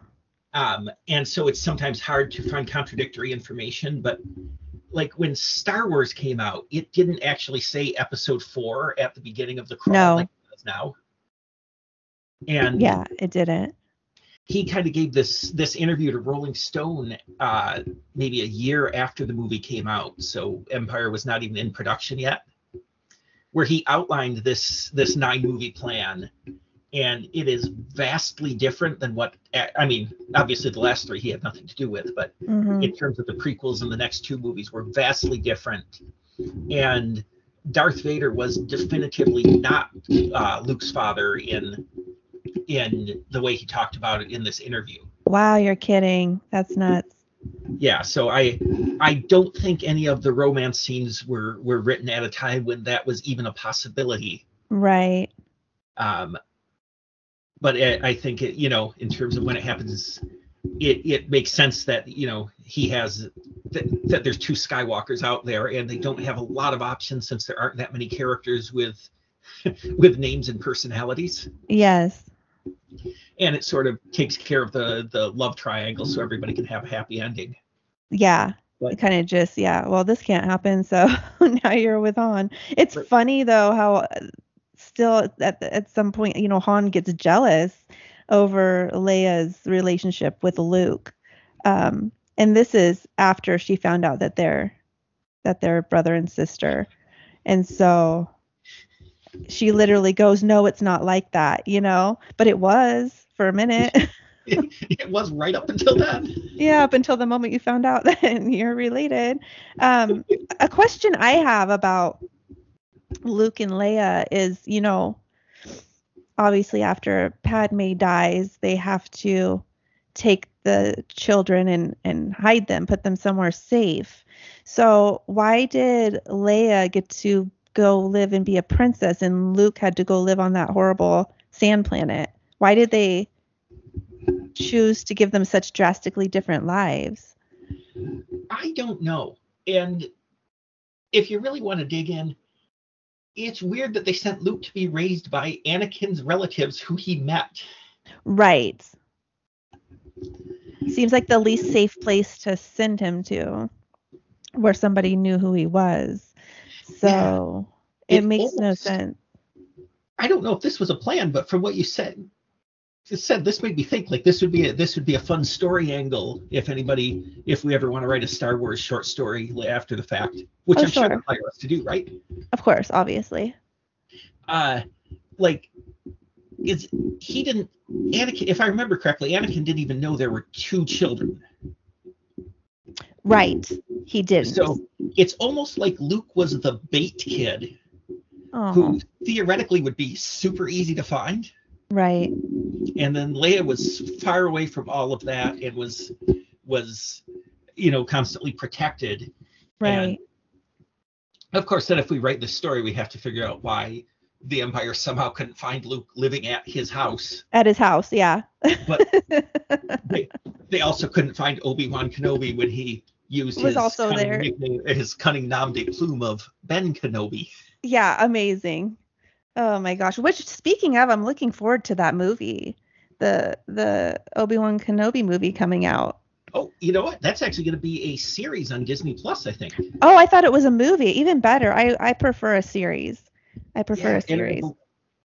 Um, and so it's sometimes hard to find contradictory information. But, like, when Star Wars came out, it didn't actually say episode four at the beginning of the crawl no. like it does now. And yeah, it didn't. He kind of gave this this interview to Rolling Stone uh, maybe a year after the movie came out, so Empire was not even in production yet, where he outlined this this nine movie plan, and it is vastly different than what I mean. Obviously, the last three he had nothing to do with, but mm-hmm. in terms of the prequels and the next two movies were vastly different, and Darth Vader was definitively not uh, Luke's father in. in the way he talked about it in this interview. Wow, you're kidding. That's nuts. Yeah, so I I don't think any of the romance scenes were, were written at a time when that was even a possibility. Right. Um, but I, I think, it, you know, in terms of when it happens, it, it makes sense that, you know, he has, th- that there's two Skywalkers out there and they don't have a lot of options since there aren't that many characters with with names and personalities. Yes. And it sort of takes care of the, the love triangle so everybody can have a happy ending. Yeah. But, kind of just, yeah, well, this can't happen. So now you're with Han. It's right. Funny, though, how still at, at some point, you know, Han gets jealous over Leia's relationship with Luke. Um, and this is after she found out that they're that they're brother and sister. And so she literally goes, no, it's not like that, you know, but it was for a minute. it, it was right up until that. Yeah. Up until the moment you found out that you're related. Um, a question I have about Luke and Leia is, you know, obviously after Padme dies, they have to take the children and, and hide them, put them somewhere safe. So why did Leia get to go live and be a princess and Luke had to go live on that horrible sand planet? Why did they choose to give them such drastically different lives? I don't know. And if you really want to dig in, it's weird that they sent Luke to be raised by Anakin's relatives who he met. Right. Seems like the least safe place to send him to, where somebody knew who he was. So yeah, it, it makes almost no sense. I don't know if this was a plan, but from what you said, you said this made me think like this would be a, this would be a fun story angle if anybody, if we ever want to write a Star Wars short story after the fact, which oh, I'm sure, sure they'll hire us to do, right? Of course, obviously. Uh, like, is he didn't Anakin? If I remember correctly, Anakin didn't even know there were two children. Right, he didn't. So it's almost like Luke was the bait kid, aww, who theoretically would be super easy to find. Right. And then Leia was far away from all of that and was, was, you know, constantly protected. Right. And of course, then if we write this story, we have to figure out why the Empire somehow couldn't find Luke living at his house. At his house, yeah. But they, they also couldn't find Obi-Wan Kenobi when he used his cunning, nickname, his cunning nom de plume of Ben Kenobi. Yeah, amazing. Oh my gosh. Which, speaking of, I'm looking forward to that movie, the the Obi-Wan Kenobi movie coming out. Oh, you know what? That's actually going to be a series on Disney Plus, I think. Oh, I thought it was a movie. Even better. I, I prefer a series. I prefer yeah, a series.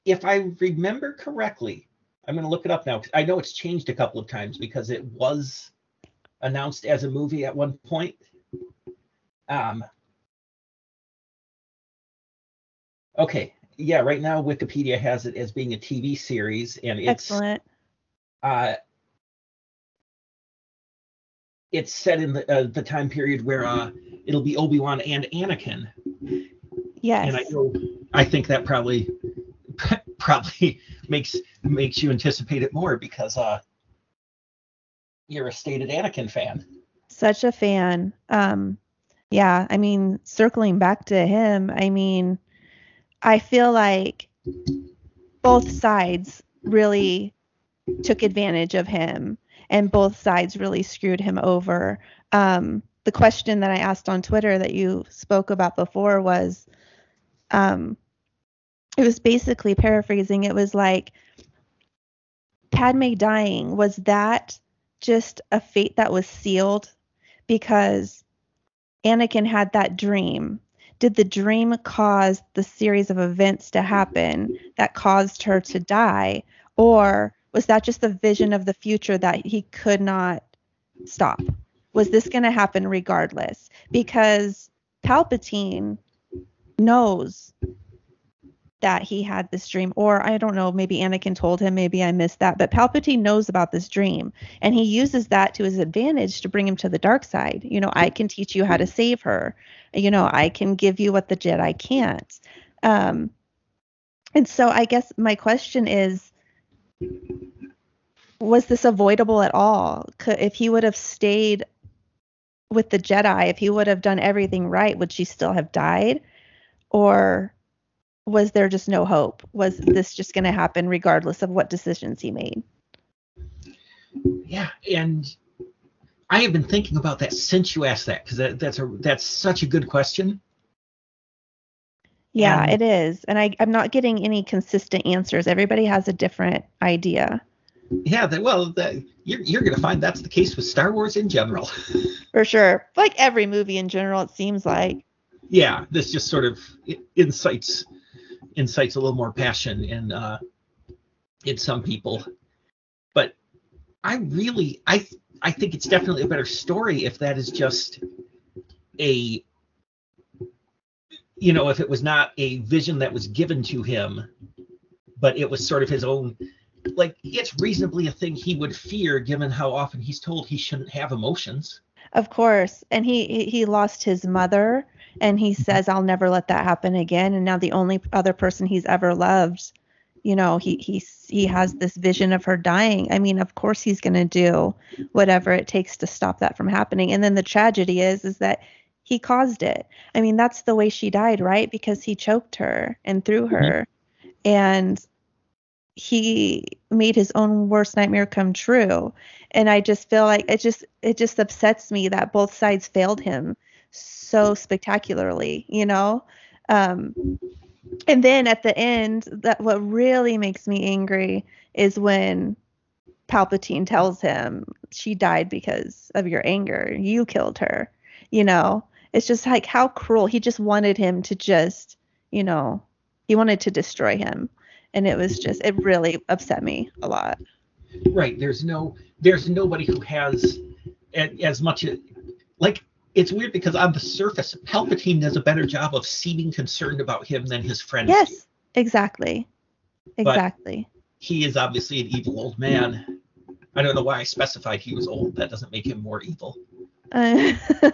If I remember correctly, I'm going to look it up now, 'cause I know it's changed a couple of times because it was announced as a movie at one point. Um. Okay. Yeah, right now Wikipedia has it as being a T V series, and it's excellent. Uh, it's set in the uh, the time period where uh, it'll be Obi-Wan and Anakin. Yes. And I know, I think that probably probably makes makes you anticipate it more because uh, you're a stated Anakin fan. Such a fan. Um, yeah, I mean, circling back to him, I mean, I feel like both sides really took advantage of him and both sides really screwed him over. Um, the question that I asked on Twitter that you spoke about before was, um, it was basically paraphrasing. It was like Padme dying. Was that just a fate that was sealed? Because Anakin had that dream. Did the dream cause the series of events to happen that caused her to die? Or was that just the vision of the future that he could not stop? Was this going to happen regardless? Because Palpatine knows that he had this dream. Or I don't know, maybe Anakin told him, maybe I missed that. But Palpatine knows about this dream. And he uses that to his advantage to bring him to the dark side. You know, I can teach you how to save her. You know, I can give you what the Jedi can't. Um, and so I guess my question is, was this avoidable at all? Could, if he would have stayed with the Jedi, if he would have done everything right, would she still have died? Or was there just no hope? Was this just going to happen regardless of what decisions he made? Yeah, and I have been thinking about that since you asked that, because that, that's a that's such a good question. Yeah, um, it is. And I, I'm not getting any consistent answers. Everybody has a different idea. Yeah, they, well, they, you're, you're going to find that's the case with Star Wars in general. For sure. Like every movie in general, it seems like. Yeah, this just sort of incites, incites a little more passion in, uh, in some people. But I really, I I think it's definitely a better story if that is just a... You know, if it was not a vision that was given to him, but it was sort of his own, like, it's reasonably a thing he would fear given how often he's told he shouldn't have emotions. Of course. And he, he lost his mother, and he says, I'll never let that happen again. And now the only other person he's ever loved, you know, he, he, he has this vision of her dying. I mean, of course he's going to do whatever it takes to stop that from happening. And then the tragedy is, is that he caused it. I mean, that's the way she died, right? Because he choked her and threw her. Mm-hmm. And he made his own worst nightmare come true. And I just feel like it just it just upsets me that both sides failed him so spectacularly, you know? Um, and then at the end, that what really makes me angry is when Palpatine tells him, she died because of your anger. You killed her, you know? It's just like how cruel. He just wanted him to just, you know, he wanted to destroy him. And it was just, it really upset me a lot. Right. There's no, there's nobody who has as much, like, it's weird because on the surface, Palpatine does a better job of seeming concerned about him than his friends. Yes, do. exactly. Exactly. But he is obviously an evil old man. I don't know why I specified he was old. That doesn't make him more evil. Uh, so,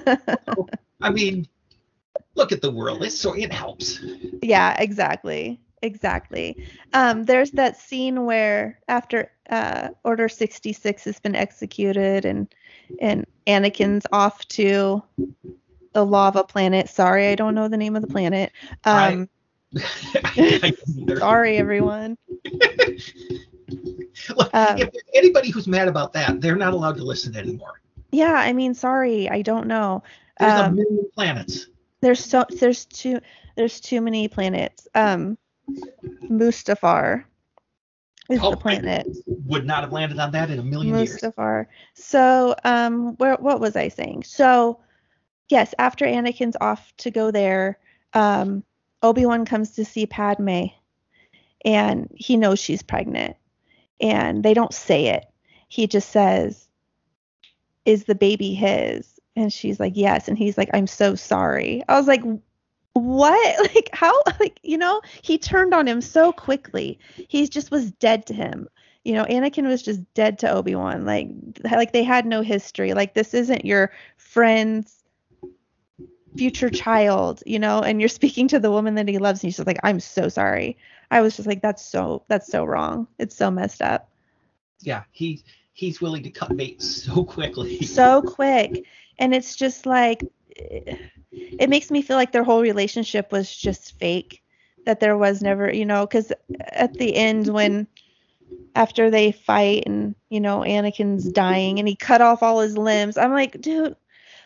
I mean, look at the world. It's so it helps. Yeah, exactly, exactly. Um, there's that scene where after uh, Order sixty-six has been executed and and Anakin's off to the lava planet. Sorry, I don't know the name of the planet. Um, I, I sorry, everyone. Look, um, if there's anybody who's mad about that, they're not allowed to listen anymore. Yeah, I mean, sorry, I don't know. There's um, a million planets. There's so there's too there's too many planets. Um, Mustafar is oh, the planet. I would not have landed on that in a million Mustafar. years. Mustafar. So, um, where what was I saying? So, yes, after Anakin's off to go there, um, Obi-Wan comes to see Padme, and he knows she's pregnant, and they don't say it. He just says, is the baby his? And she's like, yes. And he's like, I'm so sorry. I was like, what? Like, how? Like, you know, he turned on him so quickly. He just was dead to him. You know, Anakin was just dead to Obi-Wan. Like, like they had no history. Like, this isn't your friend's future child, you know, and you're speaking to the woman that he loves. And he's just like, I'm so sorry. I was just like, that's so, that's so wrong. It's so messed up. Yeah, he... He's willing to cut bait so quickly. So quick. And it's just like, it makes me feel like their whole relationship was just fake. That there was never, you know, because at the end when, after they fight and, you know, Anakin's dying and he cut off all his limbs. I'm like, dude,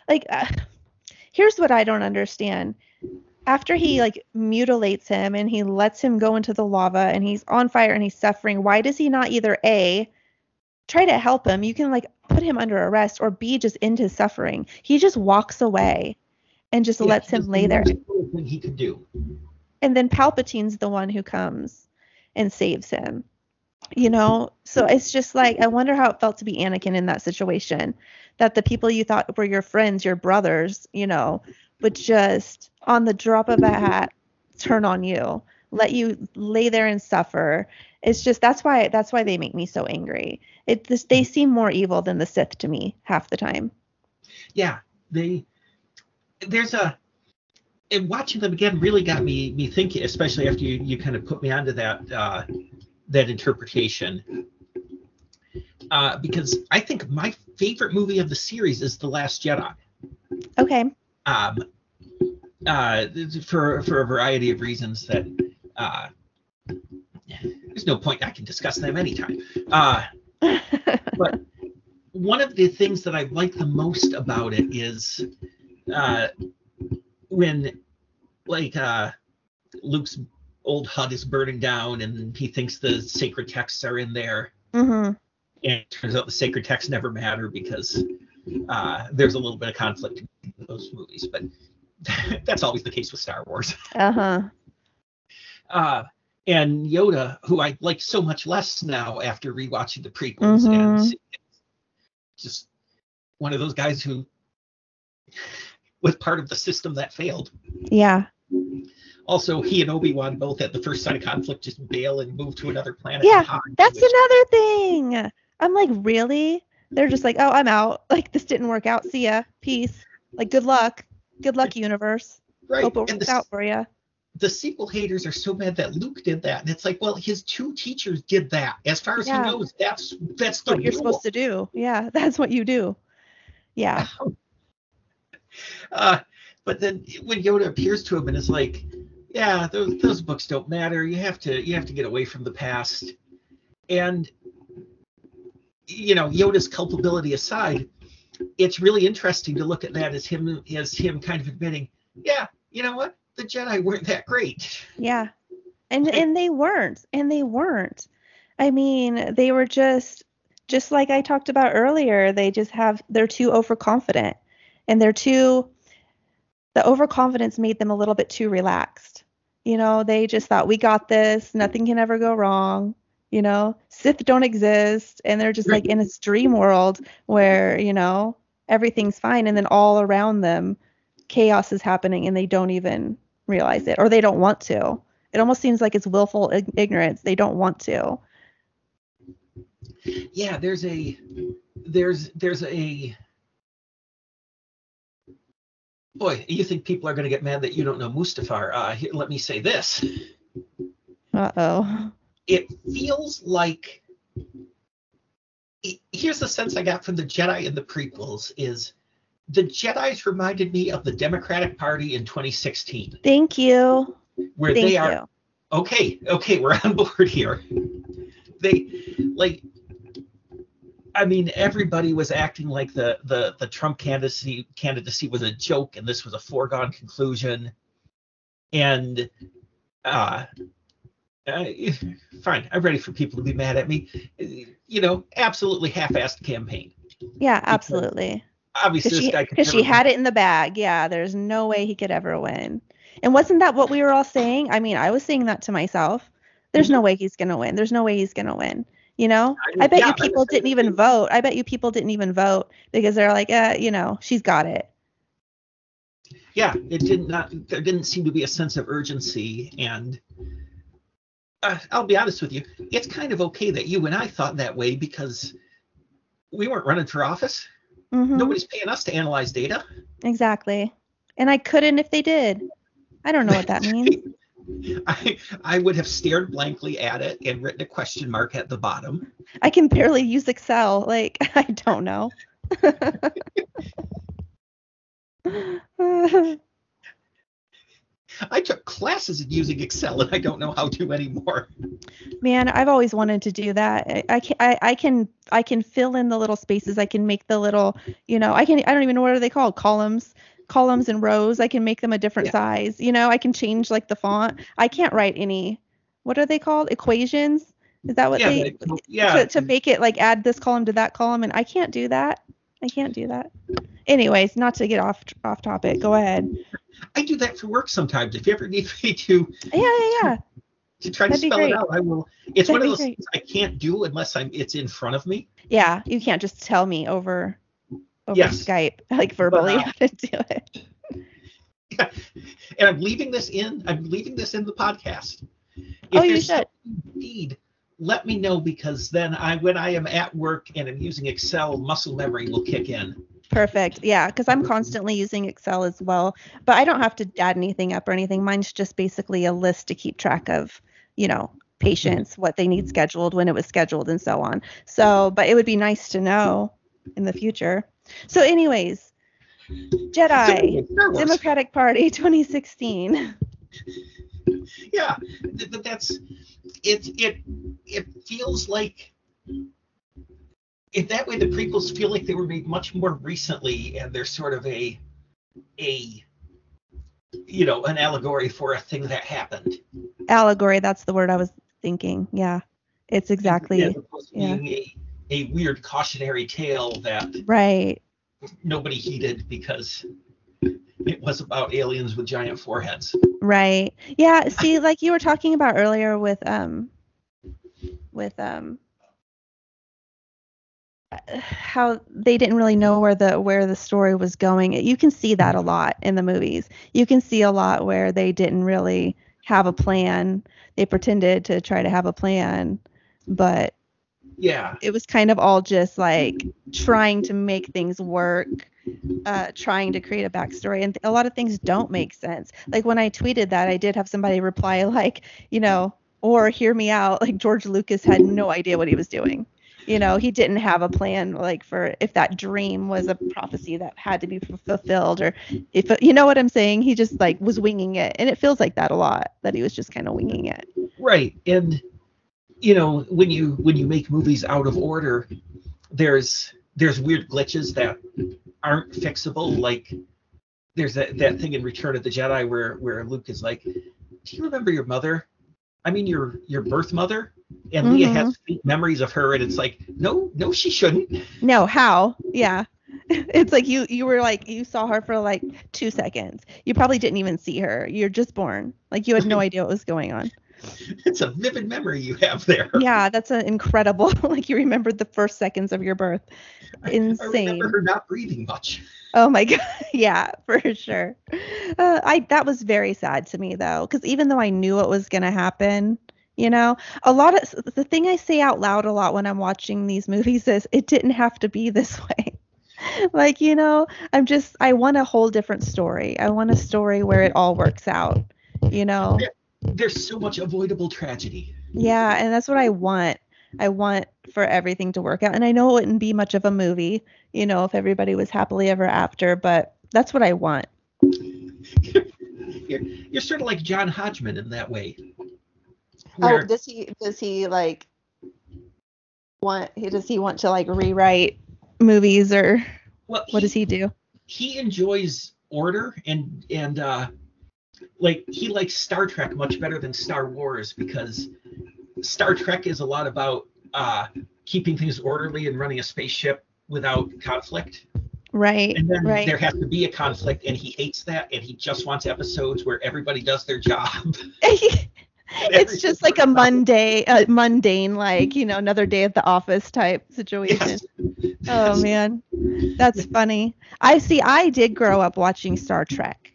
like, uh, here's what I don't understand. After he like mutilates him and he lets him go into the lava and he's on fire and he's suffering, why does he not either A, try to help him, you can like put him under arrest, or B, just end his suffering? He just walks away and just yeah, lets him lay there. He could do. And then Palpatine's the one who comes and saves him, you know? So it's just like, I wonder how it felt to be Anakin in that situation, that the people you thought were your friends, your brothers, you know, would just on the drop of a hat, turn on you, let you lay there and suffer. It's just, that's why, that's why they make me so angry. It, this, they seem more evil than the Sith to me half the time. Yeah, they, there's a, and watching them again really got me, me thinking, especially after you, you kind of put me onto that, uh, that interpretation. Uh, because I think my favorite movie of the series is The Last Jedi. Okay. Um, uh, for, for a variety of reasons that, uh, there's no point, I can discuss them anytime. Uh, but one of the things that I like the most about it is uh, when, like, uh, Luke's old H U D is burning down, and he thinks the sacred texts are in there. Mm-hmm. And it turns out the sacred texts never matter because uh, there's a little bit of conflict in those movies, but that's always the case with Star Wars. Uh-huh. Uh, and Yoda, who I like so much less now after rewatching the prequels, mm-hmm. and just one of those guys who was part of the system that failed. Yeah. Also, he and Obi-Wan both at the first sign of conflict just bail and move to another planet. Yeah, hide, that's which... another thing. I'm like, really? They're just like, oh, I'm out. Like, this didn't work out. See ya. Peace. Like, good luck. Good luck, universe. Right. Hope it works the, out for you. The sequel haters are so mad that Luke did that. And it's like, well, his two teachers did that. As far as yeah. he knows, that's, that's the what rule. You're supposed to do. Yeah, that's what you do. Yeah. Uh, but then when Yoda appears to him and is like, yeah, those, those books don't matter. You have to you have to get away from the past. And, you know, Yoda's culpability aside, it's really interesting to look at that as him as him kind of admitting, yeah, you know what? The Jedi weren't that great. Yeah. And like, and they weren't. And they weren't. I mean, they were just just like I talked about earlier. They just have they're too overconfident. And they're too, the overconfidence made them a little bit too relaxed. You know, they just thought, we got this. Nothing can ever go wrong. You know, Sith don't exist. And they're just like in this dream world where, you know, everything's fine. And then all around them, chaos is happening and they don't even realize it, or they don't want to. It almost seems like it's willful ignorance. They don't want to. Yeah, there's a, there's, there's a, boy, you think people are going to get mad that you don't know Mustafar. Uh, here, let me say this. Uh-oh. It feels like... It, here's the sense I got from the Jedi in the prequels is the Jedis reminded me of the Democratic Party in twenty sixteen. Thank you. Where Thank they are... You. Okay, okay, we're on board here. They, like... I mean, everybody was acting like the, the, the Trump candidacy candidacy was a joke and this was a foregone conclusion. And uh, I, fine, I'm ready for people to be mad at me. You know, absolutely half-assed campaign. Yeah, absolutely. Because obviously, this she, guy because she win. Had it in the bag. Yeah, there's no way he could ever win. And wasn't that what we were all saying? I mean, I was saying that to myself. There's mm-hmm. no way he's gonna win. There's no way he's gonna win. You know, I, mean, I bet yeah, you people didn't even vote. I bet you people didn't even vote because they're like, uh, you know, she's got it. Yeah, it did not. There didn't seem to be a sense of urgency. And uh, I'll be honest with you. It's kind of OK that you and I thought that way because we weren't running for office. Mm-hmm. Nobody's paying us to analyze data. Exactly. And I couldn't if they did. I don't know what that means. I, I would have stared blankly at it and written a question mark at the bottom. I can barely use Excel. Like, I don't know. I took classes in using Excel and I don't know how to anymore. Man, I've always wanted to do that. I, I can I, I can I can fill in the little spaces. I can make the little, you know, I can I don't even know what are they called, columns. columns and rows. I can make them a different yeah. size. You know, I can change like the font. I can't write any, what are they called? Equations? Is that what yeah, they, but, yeah. to, to make it like add this column to that column. And I can't do that. I can't do that. Anyways, not to get off, off topic. Go ahead. I do that for work sometimes. If you ever need me to, yeah, yeah, yeah. to, to try That'd to spell it out, I will. It's That'd one of those great. Things I can't do unless I'm, it's in front of me. Yeah. You can't just tell me over Over yes. Skype, like verbally, but, uh, how to do it. Yeah. And I'm leaving this in. I'm leaving this in the podcast. If oh, you should. Indeed, let me know because then I, when I am at work and I'm using Excel, muscle memory will kick in. Perfect. Yeah, because I'm constantly using Excel as well, but I don't have to add anything up or anything. Mine's just basically a list to keep track of, you know, patients, what they need scheduled, when it was scheduled, and so on. So, but it would be nice to know in the future. So anyways, Jedi, Democratic Party, twenty sixteen. Yeah, but that's, it, it, it feels like, in that way the prequels feel like they were made much more recently and they're sort of a, a you know, an allegory for a thing that happened. Allegory, that's the word I was thinking. Yeah, it's exactly. As opposed to yeah. being a, a weird cautionary tale that right. nobody heeded because it was about aliens with giant foreheads. Right. Yeah. See, like you were talking about earlier with um, with um, how they didn't really know where the where the story was going. You can see that a lot in the movies. You can see a lot where they didn't really have a plan. They pretended to try to have a plan, but yeah, it was kind of all just like trying to make things work, uh, trying to create a backstory. And a lot of things don't make sense. Like when I tweeted that, I did have somebody reply like, you know, or hear me out. Like George Lucas had no idea what he was doing. You know, he didn't have a plan, like, for if that dream was a prophecy that had to be fulfilled, or if, you know what I'm saying? He just, like, was winging it. And it feels like that a lot, that he was just kind of winging it. Right. And, you know, when you when you make movies out of order, there's there's weird glitches that aren't fixable. Like, there's that, that thing in Return of the Jedi where, where Luke is like, do you remember your mother? I mean, your your birth mother? And mm-hmm. Leia has memories of her, and it's like, no, no, she shouldn't. No, how? Yeah. It's like you you were like, you saw her for like two seconds. You probably didn't even see her. You're just born. Like, you had no idea what was going on. It's a vivid memory you have there. Yeah, that's an incredible. Like, you remembered the first seconds of your birth. Insane. I, I remember her not breathing much. Oh my God. Yeah, for sure. Uh, I that was very sad to me, though, because even though I knew what was going to happen, you know, a lot of the thing I say out loud a lot when I'm watching these movies is it didn't have to be this way. Like, you know, I'm just I want a whole different story. I want a story where it all works out, you know. There, there's so much avoidable tragedy. Yeah. And that's what I want. I want for everything to work out. And I know it wouldn't be much of a movie, you know, if everybody was happily ever after. But that's what I want. you're, you're sort of like John Hodgman in that way. Where, oh, does he does he like want does he want to like rewrite movies or well, what he, does he do? He enjoys order and and uh, like he likes Star Trek much better than Star Wars, because Star Trek is a lot about uh, keeping things orderly and running a spaceship without conflict. Right. And then right. there has to be a conflict, and he hates that, and he just wants episodes where everybody does their job. It's just like a Monday, a mundane, like, you know, another day at the office type situation. Yes. Oh, man. That's funny. I see. I did grow up watching Star Trek.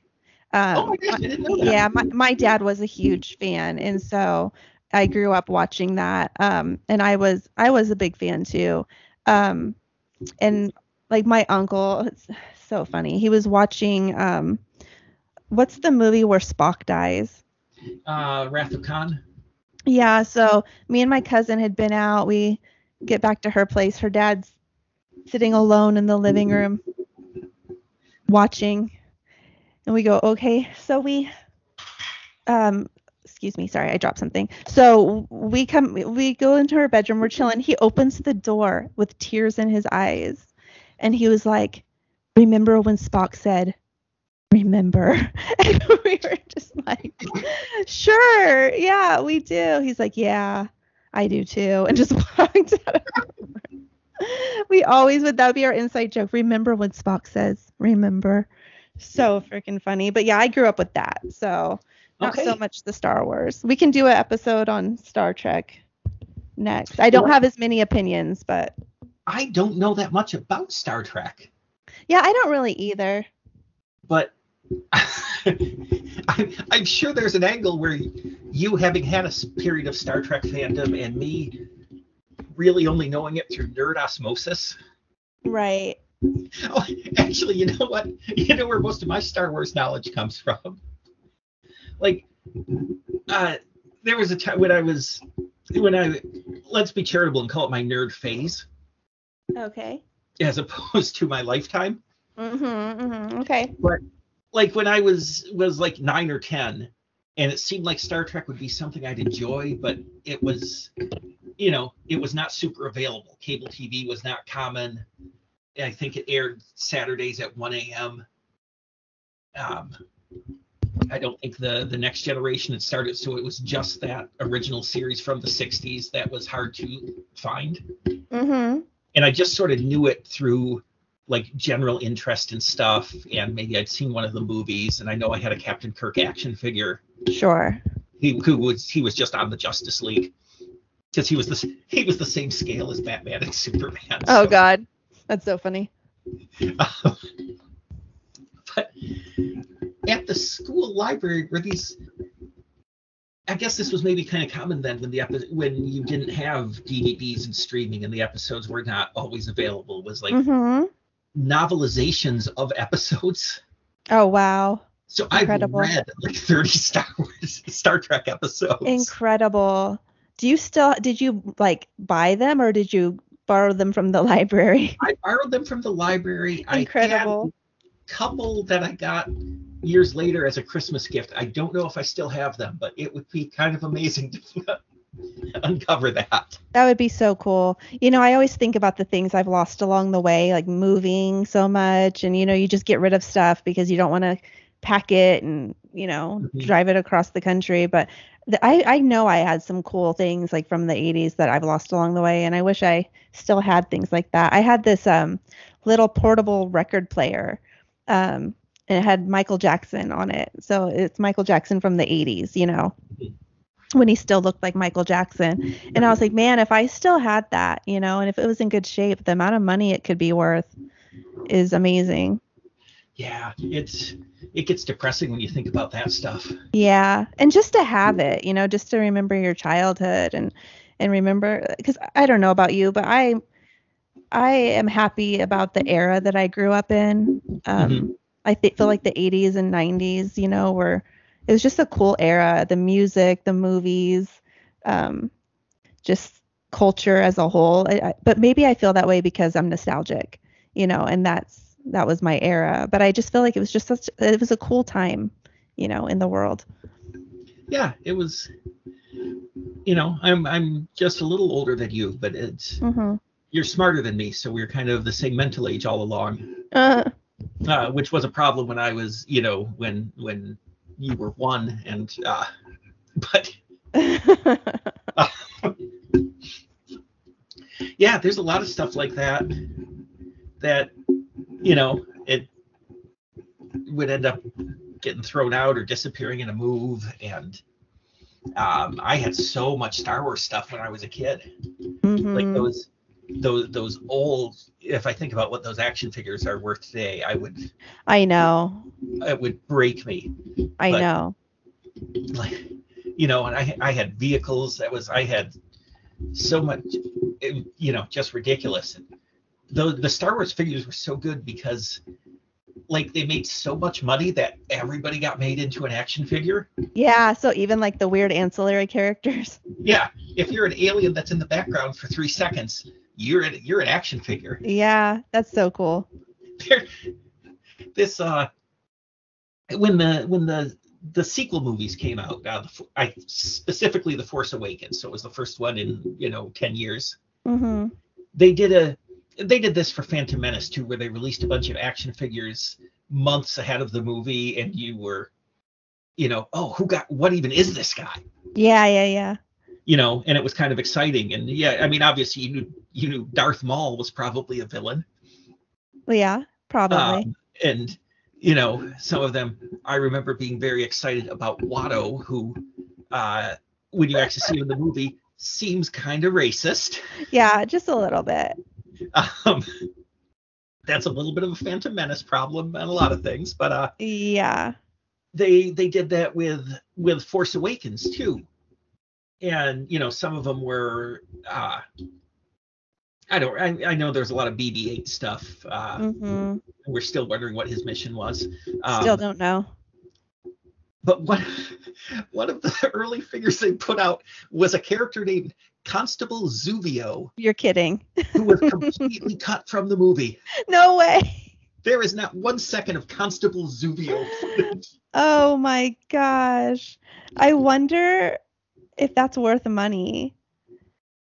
Um, oh, my gosh, I didn't know that. Yeah, my, my dad was a huge fan. And so I grew up watching that. Um, and I was I was a big fan, too. Um, and like my uncle, it's so funny. He was watching. Um, what's the movie where Spock dies? Uh, Wrath of Khan. Yeah, so me and my cousin had been out. We get back to her place. Her dad's sitting alone in the living room watching. And we go, okay, so we, um, excuse me, sorry, I dropped something. So we come, we go into her bedroom. We're chilling. He opens the door with tears in his eyes. And he was like, remember when Spock said, remember? And we were just like, sure, yeah, we do. He's like, yeah, I do too, and just walked out of the room. We always would, that would be our inside joke, remember when Spock says remember. So freaking funny. But yeah, I grew up with that, so not okay. so much the Star Wars. We can do an episode on Star Trek next. I don't have as many opinions, but I don't know that much about Star Trek. Yeah, I don't really either. But I'm, I'm sure there's an angle where you, having had a period of Star Trek fandom, and me really only knowing it through nerd osmosis. Right. Oh, actually, you know what? You know where most of my Star Wars knowledge comes from? Like, uh, there was a time when I was, when I, let's be charitable and call it my nerd phase. Okay. As opposed to my lifetime. Mm-hmm, mm-hmm, okay. But like when I was was like nine or ten, and it seemed like Star Trek would be something I'd enjoy, but it was, you know, it was not super available. Cable T V was not common. I think it aired Saturdays at one a.m. Um, I don't think the the Next Generation had started, so it was just that original series from the sixties that was hard to find. Mm-hmm. And I just sort of knew it through like general interest in stuff, and maybe I'd seen one of the movies, and I know I had a Captain Kirk action figure. Sure. He who was he was just on the Justice League, because he was the he was the same scale as Batman and Superman. Oh so. God, that's so funny. Um, but at the school library were these. I guess this was maybe kind of common then, when the epi- when you didn't have D V Ds and streaming, and the episodes were not always available. Was like mm-hmm. novelizations of episodes. Oh wow! So I read like thirty Star Wars, Star Trek episodes. Incredible. Do you still? Did you like buy them, or did you borrow them from the library? I borrowed them from the library. Incredible. I had a couple that I got years later as a Christmas gift. I don't know if I still have them, but it would be kind of amazing to uncover that. That would be so cool. You know, I always think about the things I've lost along the way, like moving so much, and you know, you just get rid of stuff because you don't want to pack it and, you know, mm-hmm. drive it across the country. But the, I, I know I had some cool things like from the eighties that I've lost along the way, and I wish I still had things like that. I had this um little portable record player. Um, And it had Michael Jackson on it. So it's Michael Jackson from the eighties, you know, when he still looked like Michael Jackson. And I was like, man, if I still had that, you know, and if it was in good shape, the amount of money it could be worth is amazing. Yeah, it's it gets depressing when you think about that stuff. Yeah. And just to have it, you know, just to remember your childhood and and remember, because I don't know about you, but I, I am happy about the era that I grew up in. Um mm-hmm. I th- feel like the eighties and nineties, you know, were, it was just a cool era. The music, the movies, um, just culture as a whole. I, I, but maybe I feel that way because I'm nostalgic, you know, and that's, that was my era. But I just feel like it was just such, it was a cool time, you know, in the world. Yeah, it was, you know, I'm, I'm just a little older than you, but it's, mm-hmm. you're smarter than me. So we're kind of the same mental age all along. Uh Uh, which was a problem when I was, you know, when when you were one, and uh, but uh, yeah, there's a lot of stuff like that that, you know, it would end up getting thrown out or disappearing in a move. And um, I had so much Star Wars stuff when I was a kid, mm-hmm. like those. Those those old, if I think about what those action figures are worth today, I would. I know. It would break me. I but, know. Like, you know, and I I had vehicles that was I had so much, it, you know, just ridiculous. And the the Star Wars figures were so good because, like, they made so much money that everybody got made into an action figure. Yeah, so even like the weird ancillary characters. Yeah, if you're an alien that's in the background for three seconds. You're an, you're an action figure. Yeah, that's so cool. There, this uh, when the when the the sequel movies came out, uh, the, I specifically The Force Awakens, so it was the first one in, you know, ten years. Mm-hmm. They did a they did this for Phantom Menace too, where they released a bunch of action figures months ahead of the movie, and you were, you know, oh, who got what? Even is this guy? Yeah, yeah, yeah. You know, and it was kind of exciting. And yeah, I mean, obviously, you knew, you knew Darth Maul was probably a villain. Well, yeah, probably. Um, and, you know, some of them, I remember being very excited about Watto, who, uh, when you actually see him in the movie, seems kind of racist. Yeah, just a little bit. Um, that's a little bit of a Phantom Menace problem and a lot of things. But uh, yeah, they they did that with with Force Awakens, too. And, you know, some of them were, uh, I don't, I, I know there's a lot of B B eight stuff. Uh, mm-hmm. We're still wondering what his mission was. Um, still don't know. But one, one of the early figures they put out was a character named Constable Zuvio. You're kidding. Who was completely cut from the movie. No way. There is not one second of Constable Zuvio. Oh, my gosh. I wonder if that's worth money,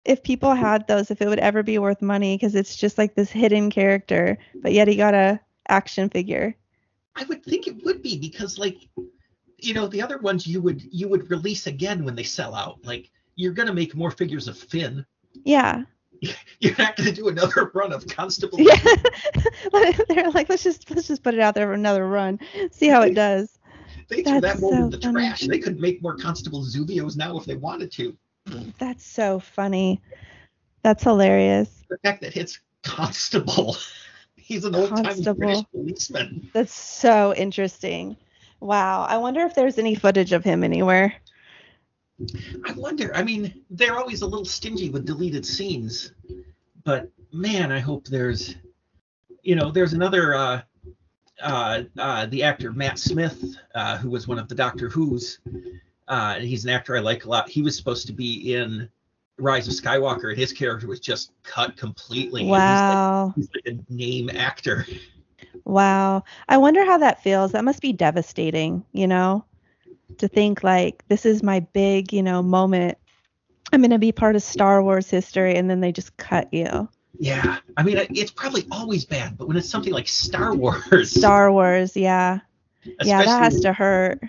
if people had those, if it would ever be worth money, because it's just like this hidden character, but yet he got a action figure. I would think it would be, because like you know, the other ones you would you would release again when they sell out. Like, you're going to make more figures of Finn. Yeah. You're not going to do another run of Constable. Yeah. They're like, let's just let's just put it out there for another run. See how it does. They threw that one in the trash. They could make more Constable Zuvios now if they wanted to. That's so funny. That's hilarious. The fact that it's Constable. He's an old-time British policeman. That's so interesting. Wow. I wonder if there's any footage of him anywhere. I wonder. I mean, they're always a little stingy with deleted scenes. But, man, I hope there's, you know, there's another... Uh, Uh, uh, the actor Matt Smith, uh, who was one of the Doctor Who's, uh, and he's an actor I like a lot. He was supposed to be in Rise of Skywalker, and his character was just cut completely. Wow. He's like, he's like a name actor. Wow. I wonder how that feels. That must be devastating, you know, to think like, this is my big, you know, moment. I'm going to be part of Star Wars history, and then they just cut you. Yeah, I mean, it's probably always bad, but when it's something like Star Wars. Star Wars, yeah. Yeah, that has to hurt.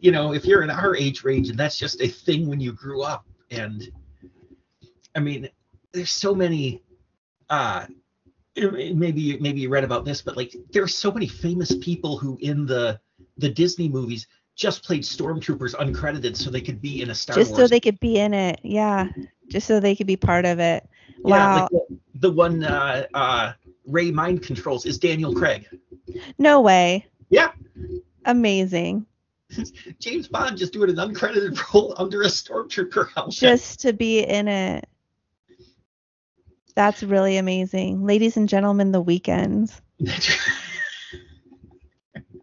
You know, if you're in our age range and that's just a thing when you grew up. And, I mean, there's so many, uh, maybe maybe you read about this, but, like, there are so many famous people who in the the Disney movies just played Stormtroopers uncredited so they could be in a Star Wars. Just so they could be in it, yeah. Just so they could be part of it. Wow. Yeah, like the, the one uh, uh, Ray mind controls is Daniel Craig. No way. Yeah. Amazing. James Bond just doing an uncredited role under a Stormtrooper helmet. Just to be in it. That's really amazing. Ladies and gentlemen, The Weeknd.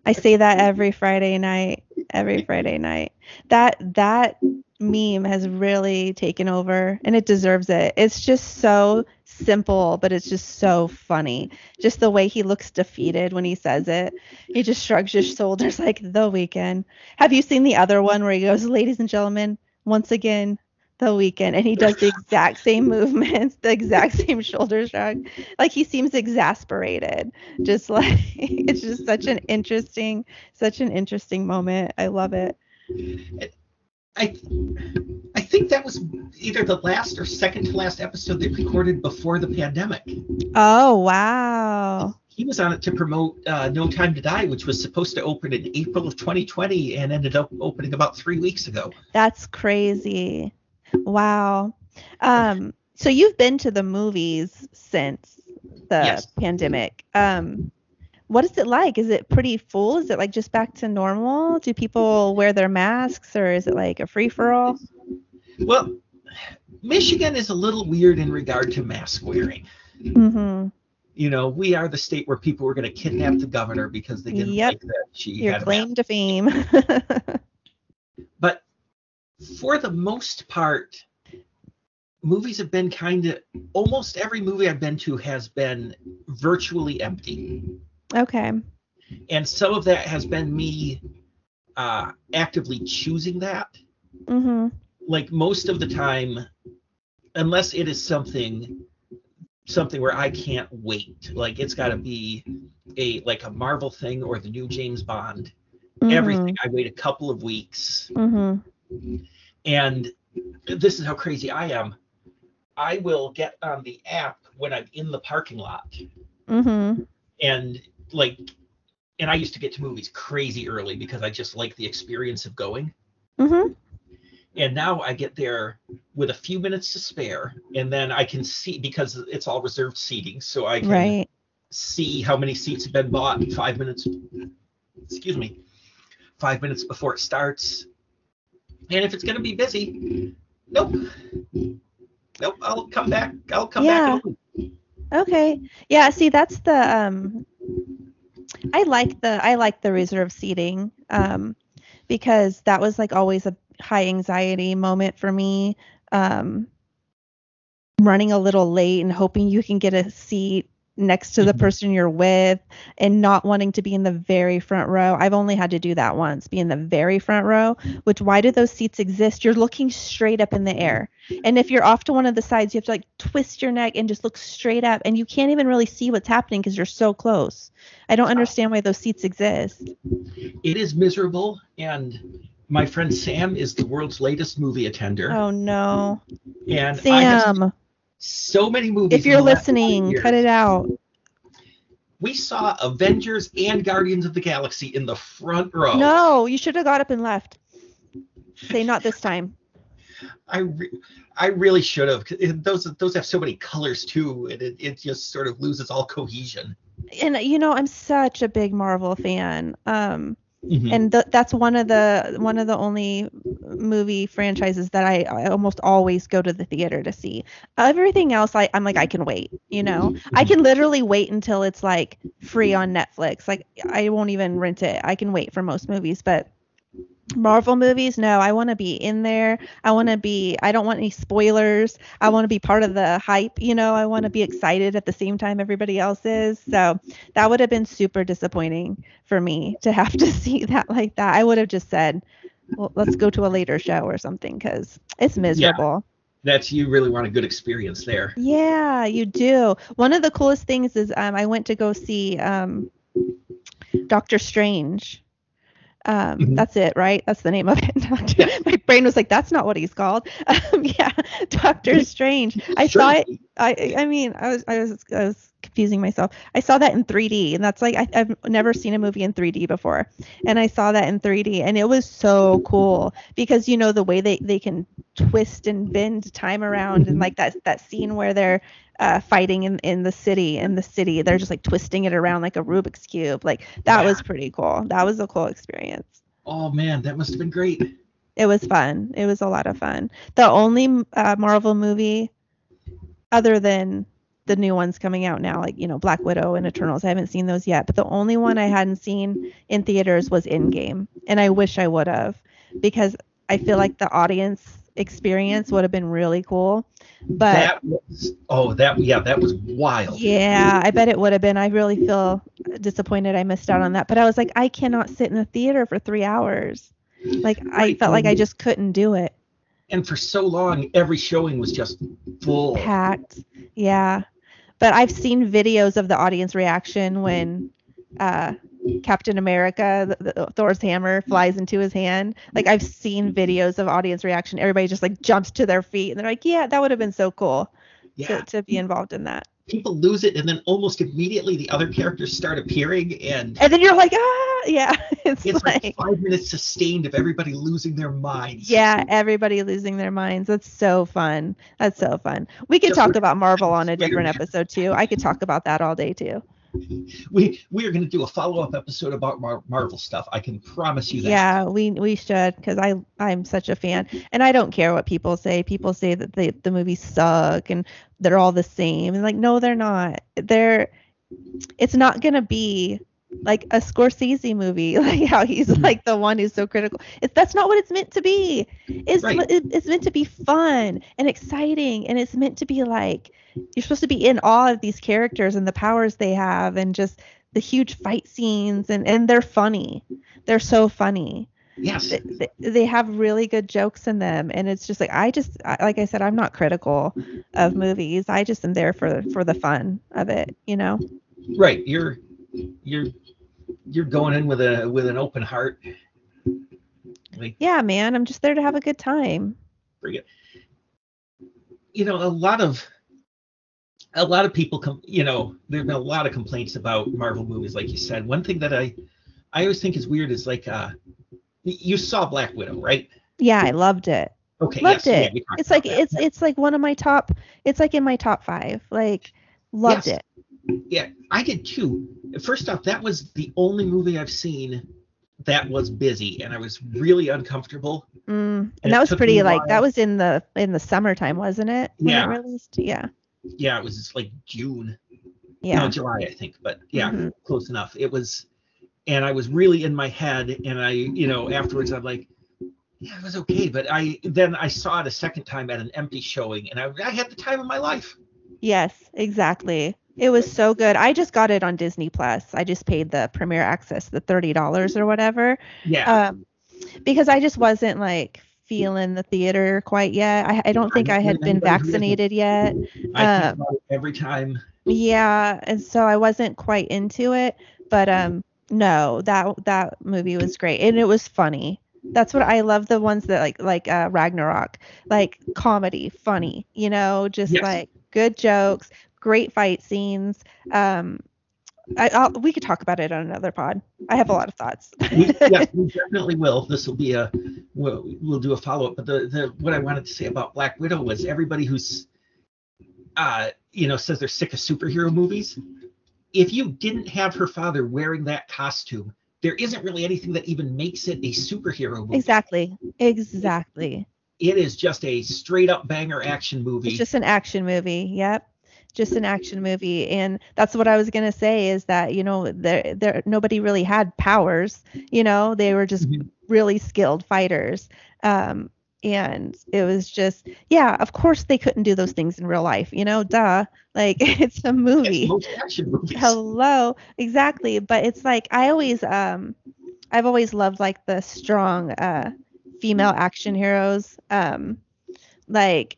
I say that every Friday night. Every Friday night. That that... meme has really taken over, and it deserves it. It's just so simple, but it's just so funny. Just the way he looks defeated when he says it. He just shrugs his shoulders like The Weeknd. Have you seen the other one where he goes, ladies and gentlemen, once again, The Weeknd, and he does the exact same movements, the exact same shoulder shrug. Like, he seems exasperated. Just like it's just such an interesting, such an interesting moment. I love it. it- I th- I think that was either the last or second to last episode they recorded before the pandemic. Oh, wow. He was on it to promote uh, No Time to Die, which was supposed to open in April of twenty twenty and ended up opening about three weeks ago. That's crazy. Wow. Um, so you've been to the movies since the yes. pandemic. Um, what is it like? Is it pretty full? Is it like just back to normal? Do people wear their masks, or is it like a free-for-all? Well, Michigan is a little weird in regard to mask wearing. Mm-hmm. You know, we are the state where people were going to kidnap the governor because they didn't yep. like that she Your had a claim to fame. But for the most part, movies have been kind of, almost every movie I've been to has been virtually empty. Okay. And some of that has been me uh, actively choosing that. Mm-hmm. Like, most of the time, unless it is something something where I can't wait, like it's got to be a like a Marvel thing or the new James Bond. Mm-hmm. Everything, I wait a couple of weeks. Mm-hmm. And this is how crazy I am. I will get on the app when I'm in the parking lot. Mm-hmm. And like, and I used to get to movies crazy early because I just like the experience of going. Mm-hmm. And now I get there with a few minutes to spare, and then I can see, because it's all reserved seating, so I can right. see how many seats have been bought five minutes, excuse me, five minutes before it starts. And if it's going to be busy, nope, nope, I'll come back, I'll come yeah. back. Okay. Yeah. See, that's the, um, I like the, I like the reserve seating, um, because that was like always a high anxiety moment for me. Um, running a little late and hoping you can get a seat next to the person you're with and not wanting to be in the very front row. I've only had to do that once, be in the very front row, which why do those seats exist? You're looking straight up in the air. And if you're off to one of the sides, you have to like twist your neck and just look straight up. And you can't even really see what's happening because you're so close. I don't understand why those seats exist. It is miserable. And my friend Sam is the world's latest movie attender. Oh, no. And Sam. I have so many movies. If you're listening, cut it out. We saw Avengers and Guardians of the Galaxy in the front row. No, you should have got up and left. Say not this time. I re- I really should have. Those those have so many colors too, and it, it just sort of loses all cohesion. And you know, I'm such a big Marvel fan. Um Mm-hmm. And th- that's one of the one of the only movie franchises that I, I almost always go to the theater to see. Everything else, I, I'm like, I can wait, you know. I can literally wait until it's like free on Netflix. Like, I won't even rent it. I can wait for most movies. But Marvel movies, no, I want to be in there. I want to be, I don't want any spoilers. I want to be part of the hype, you know. I want to be excited at the same time everybody else is. So that would have been super disappointing for me to have to see that like that. I would have just said, well, let's go to a later show or something because it's miserable. Yeah. That's, you really want a good experience there. Yeah, you do. One of the coolest things is um, I went to go see um, Doctor Strange. Um, mm-hmm. That's it, right? That's the name of it. Yeah. My brain was like, that's not what he's called. Um, yeah, Doctor Strange. I sure. saw it. I, I mean, I was, I was, I was confusing myself. I saw that in three D, and that's like, I, I've never seen a movie in three D before, and I saw that in three D, and it was so cool because you know the way they, they can twist and bend time around, mm-hmm. and like that that scene where they're uh, fighting in, in the city, in the city, they're just like twisting it around like a Rubik's Cube. Like that yeah. was pretty cool. That was a cool experience. Oh man, that must have been great. It was fun. It was a lot of fun. The only uh, Marvel movie, other than the new ones coming out now, like, you know, Black Widow and Eternals. I haven't seen those yet. But the only one I hadn't seen in theaters was Endgame. And I wish I would have, because I feel like the audience experience would have been really cool. But that was, oh, that, yeah, that was wild. Yeah, I bet it would have been. I really feel disappointed I missed out on that. But I was like, I cannot sit in a theater for three hours. Like, I felt like I just couldn't do it. And for so long, every showing was just full. Packed. Yeah. But I've seen videos of the audience reaction when uh, Captain America, the, the, Thor's hammer, flies into his hand. Like, I've seen videos of audience reaction. Everybody just, like, jumps to their feet. And they're like, yeah, that would have been so cool yeah. to, to be involved in that. People lose it, and then almost immediately the other characters start appearing. And and then you're like, ah, yeah. It's, it's like, like five minutes sustained of everybody losing their minds. Yeah, everybody losing their minds. That's so fun. That's so fun. We could Just talk about Marvel on a different episode, too. I could talk about that all day, too. We we are going to do a follow-up episode about Mar- Marvel stuff. I can promise you that. Yeah, we we should, because I I'm such a fan, and I don't care what people say. People say that the the movies suck and they're all the same, and like, no, they're not. They're it's not going to be like a Scorsese movie, like how he's like the one who's so critical. It's that's not what it's meant to be. It's right. it, it's meant to be fun and exciting, and it's meant to be like, you're supposed to be in awe of these characters and the powers they have, and just the huge fight scenes, and, and they're funny. They're so funny. Yes. They, they have really good jokes in them, and it's just like, I just, like I said, I'm not critical of movies. I just am there for for the fun of it, you know? Right. You're you're you're going in with a with an open heart. Like, yeah, man. I'm just there to have a good time. Pretty good. You know, a lot of A lot of people, com- you know, there have been a lot of complaints about Marvel movies, like you said. One thing that I I always think is weird is like, uh, you saw Black Widow, right? Yeah, I loved it. Okay, loved yes, it. Yeah, it's like that. it's it's like one of my top. It's like in my top five. Like, loved yes. it. Yeah, I did too. First off, that was the only movie I've seen that was busy, and I was really uncomfortable. Mm, and, and that was pretty like that was in the in the summertime, wasn't it? Yeah. When it released? Yeah. Yeah, it was like June, yeah, no, July, I think, but yeah, mm-hmm. close enough. It was, and I was really in my head, and I, you know, afterwards I'm like, yeah, it was okay, but I then I saw it a second time at an empty showing, and I, I had the time of my life. Yes, exactly. It was so good. I just got it on Disney Plus. I just paid the Premier Access, the thirty dollars or whatever. Yeah. Um, because I just wasn't like feeling the theater quite yet. I, I don't think I had been vaccinated yet. I um, every time. Yeah, and so I wasn't quite into it. But um, no, that that movie was great, and it was funny. That's what I love. The ones that like like uh, Ragnarok, like comedy, funny. You know, just yes. like good jokes. Great fight scenes. Um, I, I'll, we could talk about it on another pod. I have a lot of thoughts. we, yeah, we definitely will. This will be a we'll, we'll do a follow up. But the, the what I wanted to say about Black Widow was everybody who's uh, you know says they're sick of superhero movies. If you didn't have her father wearing that costume, there isn't really anything that even makes it a superhero movie. Exactly. Exactly. It is just a straight up banger action movie. It's just an action movie. Yep. Just an action movie. And that's what I was going to say is that, you know, there, there, nobody really had powers, you know, they were just mm-hmm. really skilled fighters. Um, and it was just, yeah, of course they couldn't do those things in real life, you know, duh, like it's a movie. It's most action movies. Hello. Exactly. But it's like, I always, um, I've always loved like the strong, uh, female action heroes. Um, like,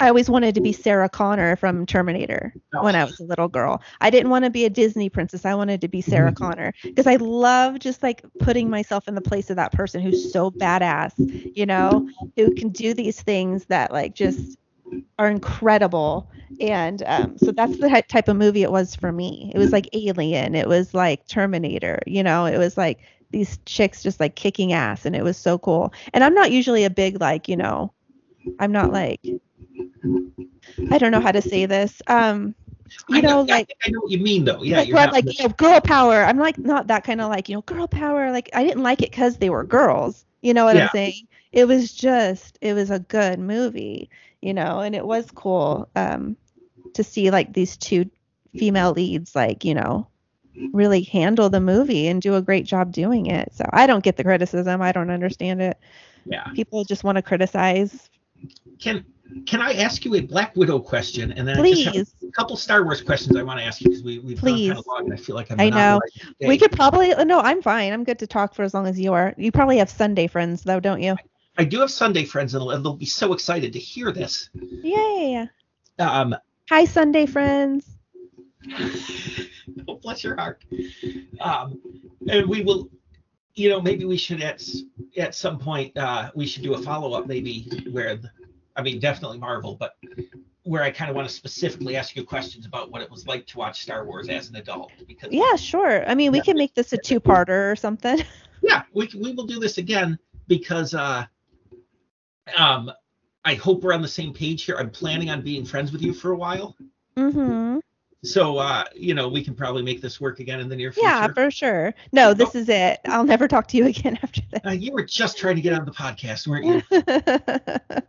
I always wanted to be Sarah Connor from Terminator oh. when I was a little girl. I didn't want to be a Disney princess. I wanted to be Sarah mm-hmm. Connor because I love just like putting myself in the place of that person who's so badass, you know, who can do these things that like just are incredible. And um, so that's the type of movie it was for me. It was like Alien. It was like Terminator, you know, it was like these chicks just like kicking ass. And it was so cool. And I'm not usually a big like, you know, I'm not like... I don't know how to say this. Um, you know, I know, like I know what you mean though. Yeah, like, where I'm like, you know, girl power. I'm like not that kind of like, you know, girl power. Like I didn't like it because they were girls. You know what yeah. I'm saying? It was just, it was a good movie, you know, and it was cool um, to see like these two female leads, like you know, really handle the movie and do a great job doing it. So I don't get the criticism. I don't understand it. Yeah, people just want to criticize. Can Can I ask you a Black Widow question? And then Please. I just have a couple Star Wars questions I want to ask you because we, we've Please. Gone kind of long and I feel like I'm I know. We could probably, no, I'm fine. I'm good to talk for as long as you are. You probably have Sunday friends though, don't you? I, I do have Sunday friends and they'll be so excited to hear this. Yeah. Um, Hi, Sunday friends. Oh, bless your heart. Um, and we will... You know, maybe we should at at some point uh, we should do a follow up, maybe where the, I mean, definitely Marvel, but where I kind of want to specifically ask you questions about what it was like to watch Star Wars as an adult. Because yeah, sure. I mean, we can make this a two parter or something. Yeah, we we will do this again because uh, um, I hope we're on the same page here. I'm planning on being friends with you for a while. Mm-hmm. So, uh, you know, we can probably make this work again in the near future. Yeah, for sure. No, this oh. is it. I'll never talk to you again after that. Uh, you were just trying to get on the podcast, weren't you?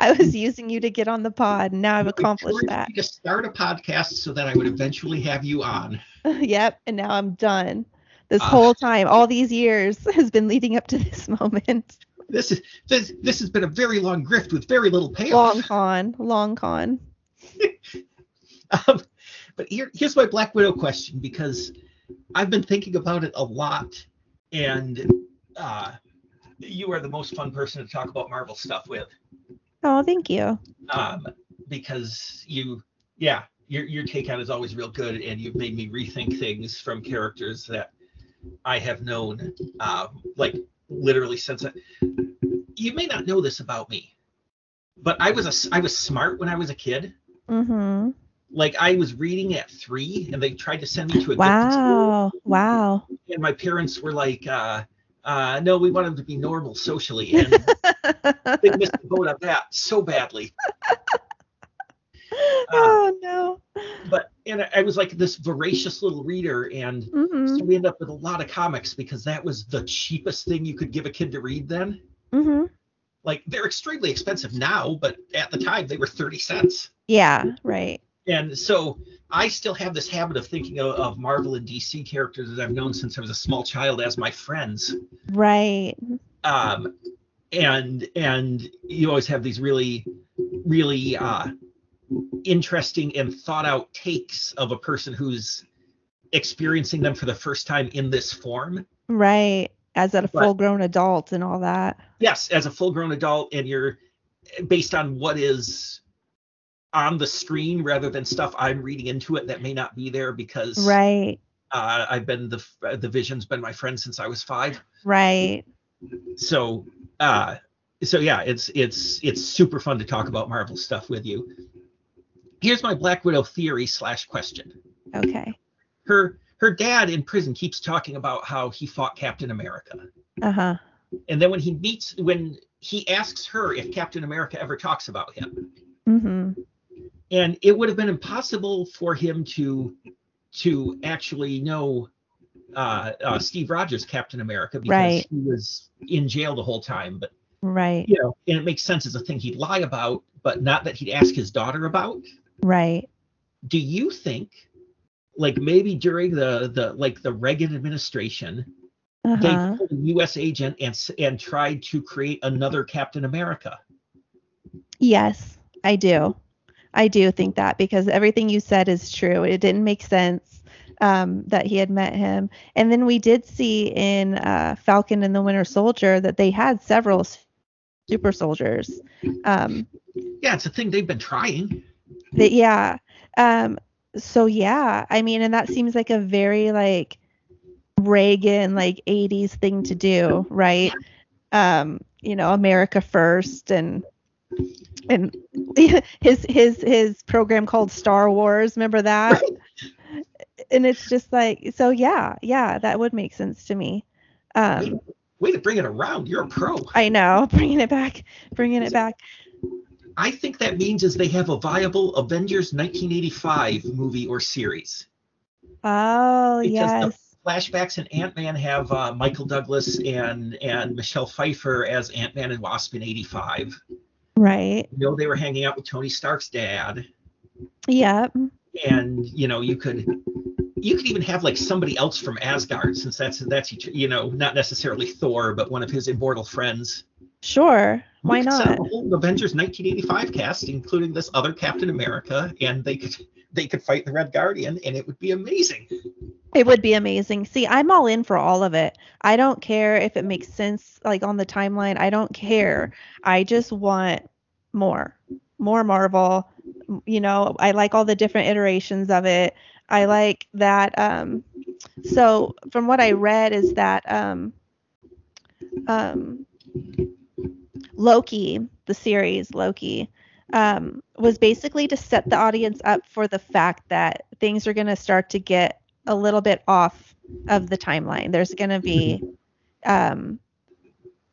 I was using you to get on the pod, and now I've accomplished that. You to start a podcast so that I would eventually have you on. Yep, and now I'm done. This uh, whole time, all these years has been leading up to this moment. This is this, this has been a very long grift with very little payoff. Long con, long con. um. But here, here's my Black Widow question, because I've been thinking about it a lot, and uh, you are the most fun person to talk about Marvel stuff with. Oh, thank you. Um, because you, yeah, your your take on is always real good, and you've made me rethink things from characters that I have known, uh, like literally since. I, you may not know this about me, but I was a I was smart when I was a kid. Mm-hmm. Like I was reading at three and they tried to send me to a wow. different school. Wow. And my parents were like, uh, uh, no, we want him to be normal socially. And they missed the boat on that so badly. Oh, uh, no. But, and I was like this voracious little reader. And mm-hmm. so we ended up with a lot of comics because that was the cheapest thing you could give a kid to read then. Mm-hmm. Like they're extremely expensive now, but at the time they were thirty cents. Yeah, right. And so I still have this habit of thinking of, of Marvel and D C characters that I've known since I was a small child as my friends. Right. Um, and and you always have these really, really uh, interesting and thought out takes of a person who's experiencing them for the first time in this form. Right. As a full grown adult and all that. Yes. As a full grown adult, and you're based on what is on the screen rather than stuff I'm reading into it that may not be there because right. Uh, I've been the, the Vision's been my friend since I was five. Right. So, uh, so yeah, it's, it's, it's super fun to talk about Marvel stuff with you. Here's my Black Widow theory slash question. Okay. Her, her dad in prison keeps talking about how he fought Captain America. Uh-huh. And then when he meets, when he asks her if Captain America ever talks about him. Mm-hmm. And it would have been impossible for him to, to actually know uh, uh, Steve Rogers, Captain America, because right. he was in jail the whole time. But right. You know, and it makes sense as a thing he'd lie about, but not that he'd ask his daughter about. Right. Do you think, like, maybe during the, the like the Reagan administration, uh-huh. they told a U S agent and and tried to create another Captain America? Yes, I do. I do think that, because everything you said is true. It didn't make sense um, that he had met him. And then we did see in uh, Falcon and the Winter Soldier that they had several super soldiers. Um, yeah, it's a thing they've been trying. That, yeah. Um, so, yeah, I mean, and that seems like a very like Reagan, like eighties thing to do. Right. Um, you know, America first, and and his his his program called Star Wars. Remember that? And it's just like, so, yeah, yeah, that would make sense to me. Um, way to bring it around. You're a pro. I know. Bringing it back, bringing it back. I think that means is they have a viable Avengers nineteen eighty-five movie or series. Oh, because yes. The flashbacks in Ant-Man have uh, Michael Douglas and, and Michelle Pfeiffer as Ant-Man and Wasp in eighty-five. Right. You know, they were hanging out with Tony Stark's dad. Yeah. And, you know, you could you could even have like somebody else from Asgard, since that's that's you know, not necessarily Thor, but one of his immortal friends. Sure. Why we not? Could set a whole Avengers nineteen eighty-five cast, including this other Captain America, and they could they could fight the Red Guardian, and it would be amazing. It would be amazing. See, I'm all in for all of it. I don't care if it makes sense, like on the timeline. I don't care. I just want more, more Marvel. You know, I like all the different iterations of it. I like that. Um, so from what I read is that um, um, Loki, the series Loki, um, was basically to set the audience up for the fact that things are going to start to get a little bit off of the timeline. There's going to be um,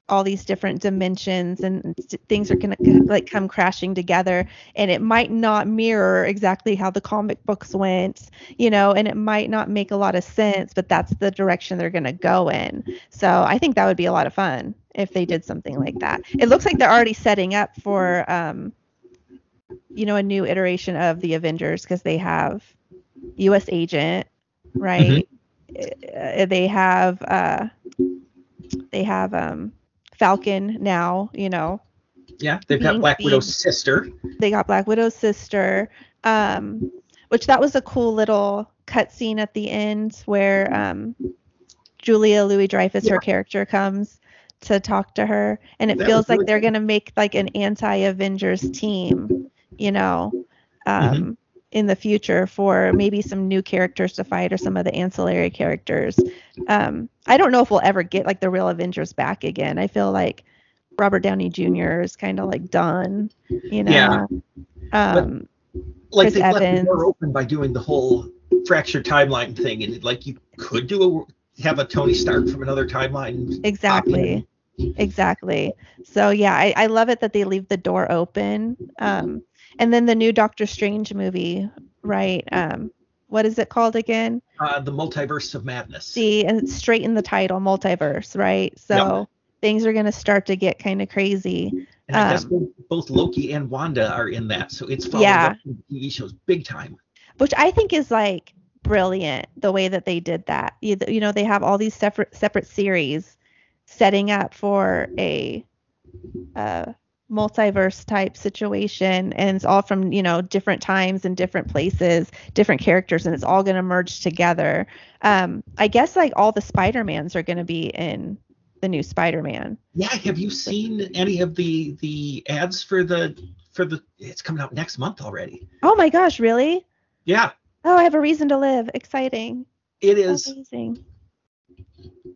all these different dimensions, and st- things are going to like come crashing together, and it might not mirror exactly how the comic books went, you know, and it might not make a lot of sense, but that's the direction they're going to go in. So I think that would be a lot of fun if they did something like that. It looks like they're already setting up for, um, you know, a new iteration of the Avengers, because they have U S Agent, right? Mm-hmm. Uh, they have uh, they have um, Falcon now, you know. Yeah, they've got Black Widow's sister. They got Black Widow's sister, um, which that was a cool little cutscene at the end where um, Julia Louis-Dreyfus, yeah. her character, comes to talk to her, and it that feels like really they're cool. gonna make like an anti-Avengers team, you know. Um, mm-hmm. in the future for maybe some new characters to fight, or some of the ancillary characters. Um, I don't know if we'll ever get like the real Avengers back again. I feel like Robert Downey Junior is kind of like done, you know. Yeah. Um, but, like Chris they Evans. Left the door open by doing the whole fractured timeline thing, and like you could do a have a Tony Stark from another timeline. Exactly. Copy. Exactly. So yeah, I, I love it that they leave the door open. Um, And then the new Doctor Strange movie, right? Um, what is it called again? Uh, the Multiverse of Madness. See, and it's straight in the title, multiverse, right? So yep. things are going to start to get kind of crazy. And um, I guess both Loki and Wanda are in that, so it's following yeah. up T V shows big time. Which I think is like brilliant, the way that they did that. You, you know, they have all these separate separate series setting up for a uh, multiverse type situation, and it's all from, you know, different times and different places, different characters, and it's all going to merge together. Um, I guess like all the Spider-Mans are going to be in the new Spider-Man. Yeah, have you seen any of the the ads for the for the? It's coming out next month already. Oh my gosh, really? Yeah. Oh, I have a reason to live. Exciting. It is. Amazing.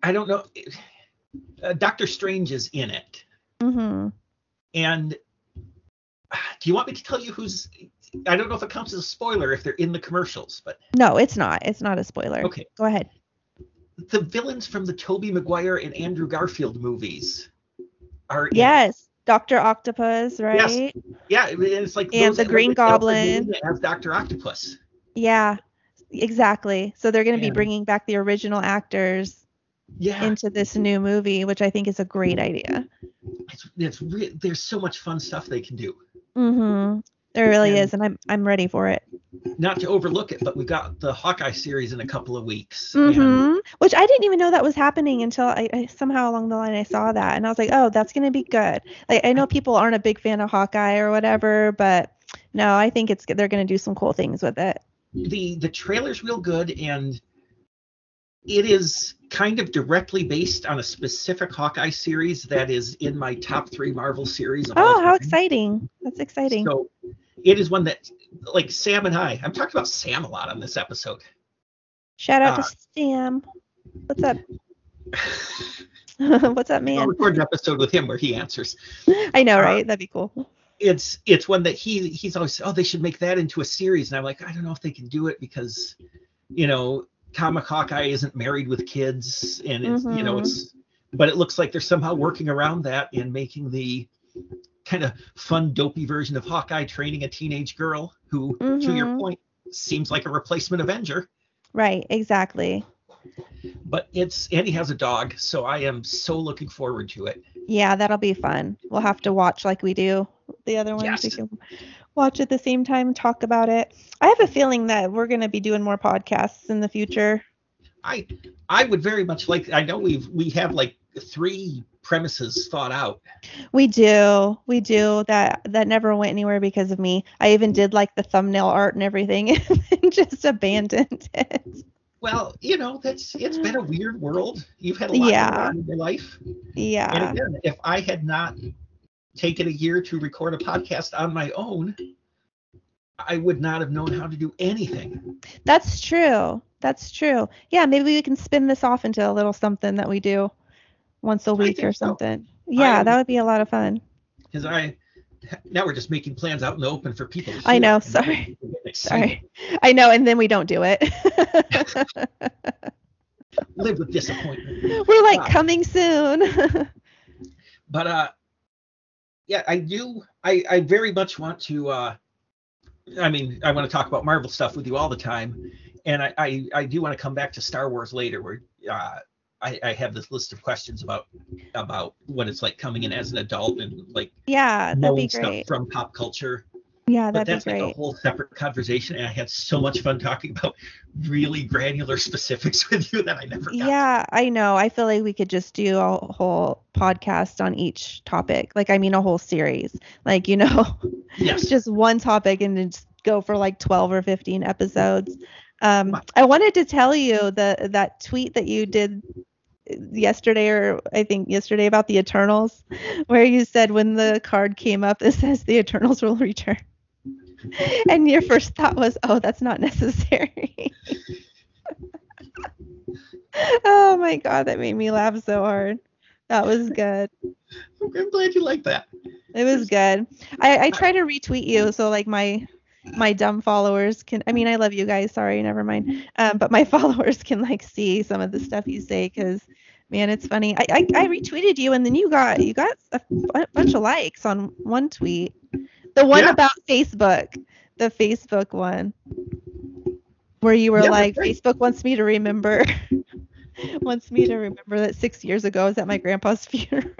I don't know. Uh, Doctor Strange is in it. Mm-hmm. And uh, do you want me to tell you who's? I don't know if it counts as a spoiler if they're in the commercials, but no, it's not. It's not a spoiler. Okay, go ahead. The villains from the Tobey Maguire and Andrew Garfield movies are yes, Doctor Octopus, right? Yes. Yeah, and it's like and the Green Goblin as Doctor Octopus. Yeah, exactly. So they're going to be bringing back the original actors. Yeah. Into this new movie, which I think is a great idea. It's, it's re- there's so much fun stuff they can do. Mm-hmm. There really and is, and I'm I'm ready for it. Not to overlook it, but we got the Hawkeye series in a couple of weeks. Mm-hmm. And... which I didn't even know that was happening until I, I somehow along the line I saw that, and I was like, oh, that's going to be good. Like I know people aren't a big fan of Hawkeye or whatever, but no, I think it's they're going to do some cool things with it. The the trailer's real good, and it is kind of directly based on a specific Hawkeye series that is in my top three Marvel series. Of oh, all how exciting. That's exciting. So it is one that, like Sam and I, I'm talking about Sam a lot on this episode. Shout out uh, to Sam. What's up? What's up, man? I'll record an episode with him where he answers. I know, right? Uh, That'd be cool. It's it's one that he he's always, oh, they should make that into a series. And I'm like, I don't know if they can do it because, you know, Comic Hawkeye isn't married with kids, and it's, mm-hmm. you know, it's, but it looks like they're somehow working around that and making the kind of fun, dopey version of Hawkeye training a teenage girl who, mm-hmm. to your point, seems like a replacement Avenger. Right, exactly. But it's, and he has a dog, so I am so looking forward to it. Yeah, that'll be fun. We'll have to watch like we do the other ones. Yes. We can watch at the same time, talk about it. I have a feeling that we're going to be doing more podcasts in the future. I I would very much like, I know we've, we have like three premises thought out. We do. We do. That that never went anywhere because of me. I even did like the thumbnail art and everything and just abandoned it. Well, you know, that's it's been a weird world. You've had a lot yeah. going on in your life. Yeah. And again, if I had not taken a year to record a podcast on my own, I would not have known how to do anything. That's true. That's true. Yeah, maybe we can spin this off into a little something that we do once a week or something. So. Yeah, I, that would be a lot of fun. Because I now we're just making plans out in the open for people to I know. Sorry. Sorry. I know. And then we don't do it. Live with disappointment. We're like uh, coming soon. But, uh, yeah, I do. I, I very much want to, uh, I mean, I want to talk about Marvel stuff with you all the time. And I, I, I do want to come back to Star Wars later where, uh, I, I have this list of questions about about what it's like coming in as an adult and like yeah, that'd be great. Stuff from pop culture. Yeah, that'd but that's be great. Like a whole separate conversation, and I had so much fun talking about really granular specifics with you that I never got. Yeah, I know. I feel like we could just do a whole podcast on each topic. Like, I mean, a whole series. Like, you know, yes. just one topic and then just go for like twelve or fifteen episodes. Um, I wanted to tell you the that tweet that you did yesterday, or I think yesterday, about the Eternals, where you said when the card came up, it says the Eternals will return. And your first thought was, oh, that's not necessary. Oh my God, that made me laugh so hard. That was good. I'm glad you liked that. It was good. I, I try to retweet you, so like my my dumb followers can, I mean, I love you guys, sorry, never mind. Um, but my followers can like see some of the stuff you say, because man, it's funny. I, I, I retweeted you, and then you got, you got a bunch of likes on one tweet. The one yeah. about Facebook, the Facebook one, where you were yeah, like, right. Facebook wants me to remember, wants me to remember that six years ago I was at my grandpa's funeral.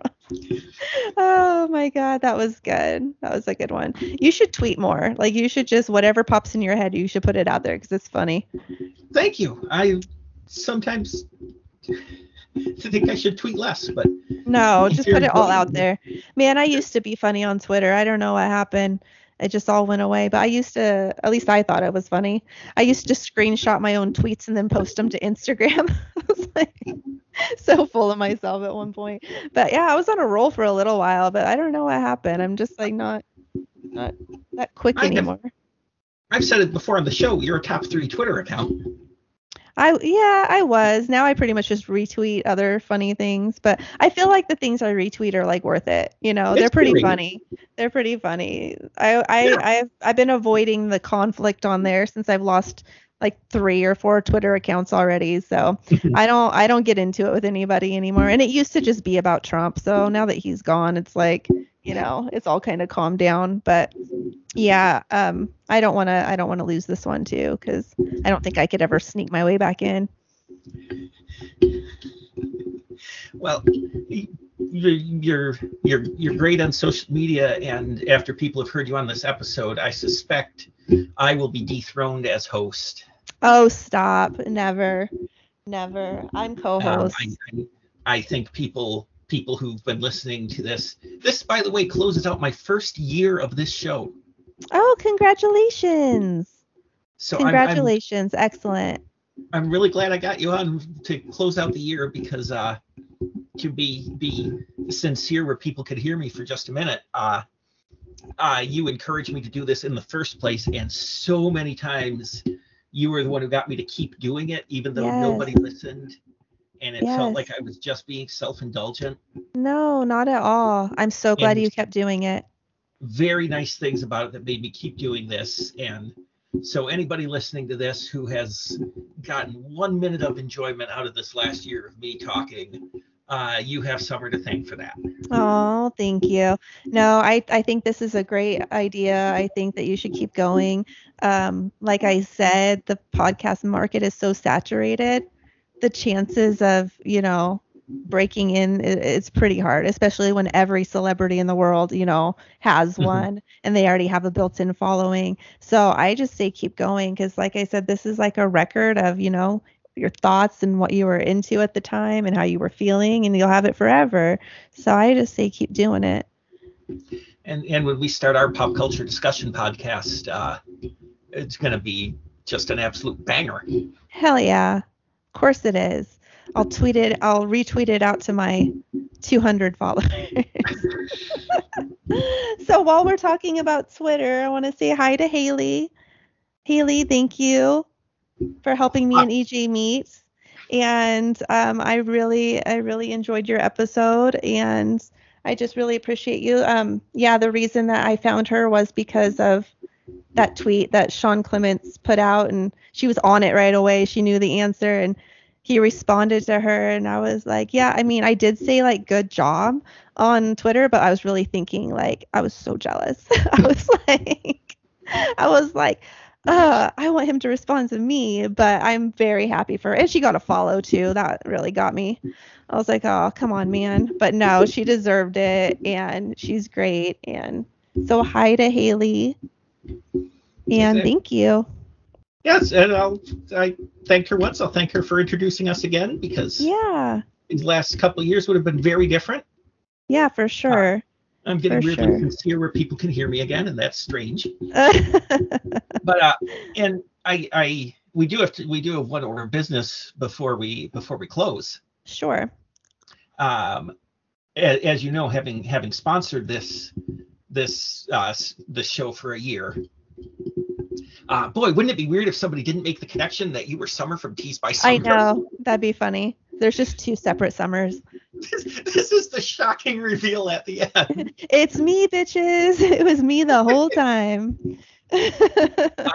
Oh my God, that was good. That was a good one. You should tweet more. Like, you should just, whatever pops in your head, you should put it out there, because it's funny. Thank you. I sometimes think I should tweet less, but No, just put it all out there. Man, I used to be funny on Twitter. I don't know what happened. It just all went away. But I used to, at least I thought it was funny. I used to screenshot my own tweets and then post them to Instagram. I was like so full of myself at one point. But yeah, I was on a roll for a little while, but I don't know what happened. I'm just like not not that quick I anymore. Have, I've said it before on the show. You're a top three Twitter account. I yeah, I was. Now I pretty much just retweet other funny things, but I feel like the things I retweet are like worth it. You know, it's they're pretty boring. funny. They're pretty funny. I I yeah. I've I've been avoiding the conflict on there since I've lost like three or four Twitter accounts already. So I don't I don't get into it with anybody anymore. And it used to just be about Trump. So now that he's gone, it's like, you know, it's all kind of calmed down. But yeah, um, I don't want to I don't want to lose this one, too, because I don't think I could ever sneak my way back in. Well, you're you're you're great on social media. And after people have heard you on this episode, I suspect I will be dethroned as host. Oh, stop. Never, never. I'm co-host. Um, I, I think people... people who've been listening to this. This, by the way, closes out my first year of this show. Oh, congratulations. So Congratulations. I'm, I'm, Excellent. I'm really glad I got you on to close out the year because uh, to be be sincere where people could hear me for just a minute, uh, uh, you encouraged me to do this in the first place, and so many times you were the one who got me to keep doing it, even though yes. nobody listened. And it yes. felt like I was just being self-indulgent. No, not at all. I'm so glad and you kept doing it. Very nice things about it that made me keep doing this. And so anybody listening to this who has gotten one minute of enjoyment out of this last year of me talking, uh, you have Summer to thank for that. Oh, thank you. No, I, I think this is a great idea. I think that you should keep going. Um, like I said, the podcast market is so saturated. The chances of, you know, breaking in, it, it's pretty hard, especially when every celebrity in the world, you know, has mm-hmm. one and they already have a built-in following. So I just say keep going because, like I said, this is like a record of, you know, your thoughts and what you were into at the time and how you were feeling, and you'll have it forever. So I just say keep doing it. And and when we start our pop culture discussion podcast, uh, it's going to be just an absolute banger. Hell yeah. Of course it is. I'll tweet it. I'll retweet it out to my two hundred followers. So while we're talking about Twitter, I want to say hi to Haley. Haley, thank you for helping me and E J meet. And um, I really, I really enjoyed your episode, and I just really appreciate you. Um, yeah, the reason that I found her was because of that tweet that Sean Clements put out, and she was on it right away. She knew the answer, and he responded to her, and I was like, yeah, I mean, I did say like good job on Twitter, but I was really thinking like I was so jealous. I was like I was like uh I want him to respond to me, but I'm very happy for her. And she got a follow too. That really got me. I was like, oh, come on, man. But no, she deserved it, and she's great. And so hi to Haley. And thank you. Yes, and I'll I thanked her once. I'll thank her for introducing us again, because yeah, these last couple of years would have been very different. Yeah, for sure. Uh, I'm getting for really sure. sincere where people can hear me again, and that's strange. But uh, and I I we do have to we do have one order of business before we before we close. Sure. Um, as, as you know, having having sponsored this. this uh the show for a year, uh boy, wouldn't it be weird if somebody didn't make the connection that you were Summer from Teased by Summer? I know, that'd be funny. There's just two separate Summers. this, this is the shocking reveal at the end. It's me, bitches. It was me the whole time. uh,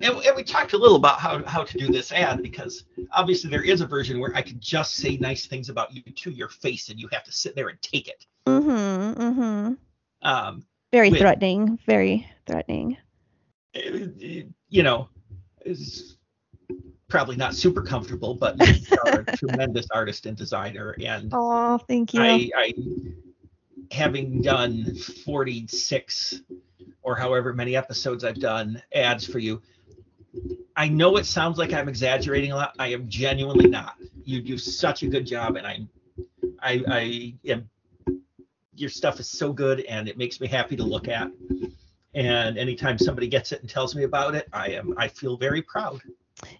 and, and we talked a little about how, how to do this ad, because obviously there is a version where I could just say nice things about you to your face and you have to sit there and take it. Mm-hmm, mm-hmm. Um, very with, threatening, very threatening. You know, it's probably not super comfortable, but you are a tremendous artist and designer. And oh, thank you. I, I, having done forty-six or however many episodes I've done ads for you, I know it sounds like I'm exaggerating a lot. I am genuinely not. You do such a good job, and I'm I, I am, your stuff is so good and it makes me happy to look at. And anytime somebody gets it and tells me about it, I am, I feel very proud.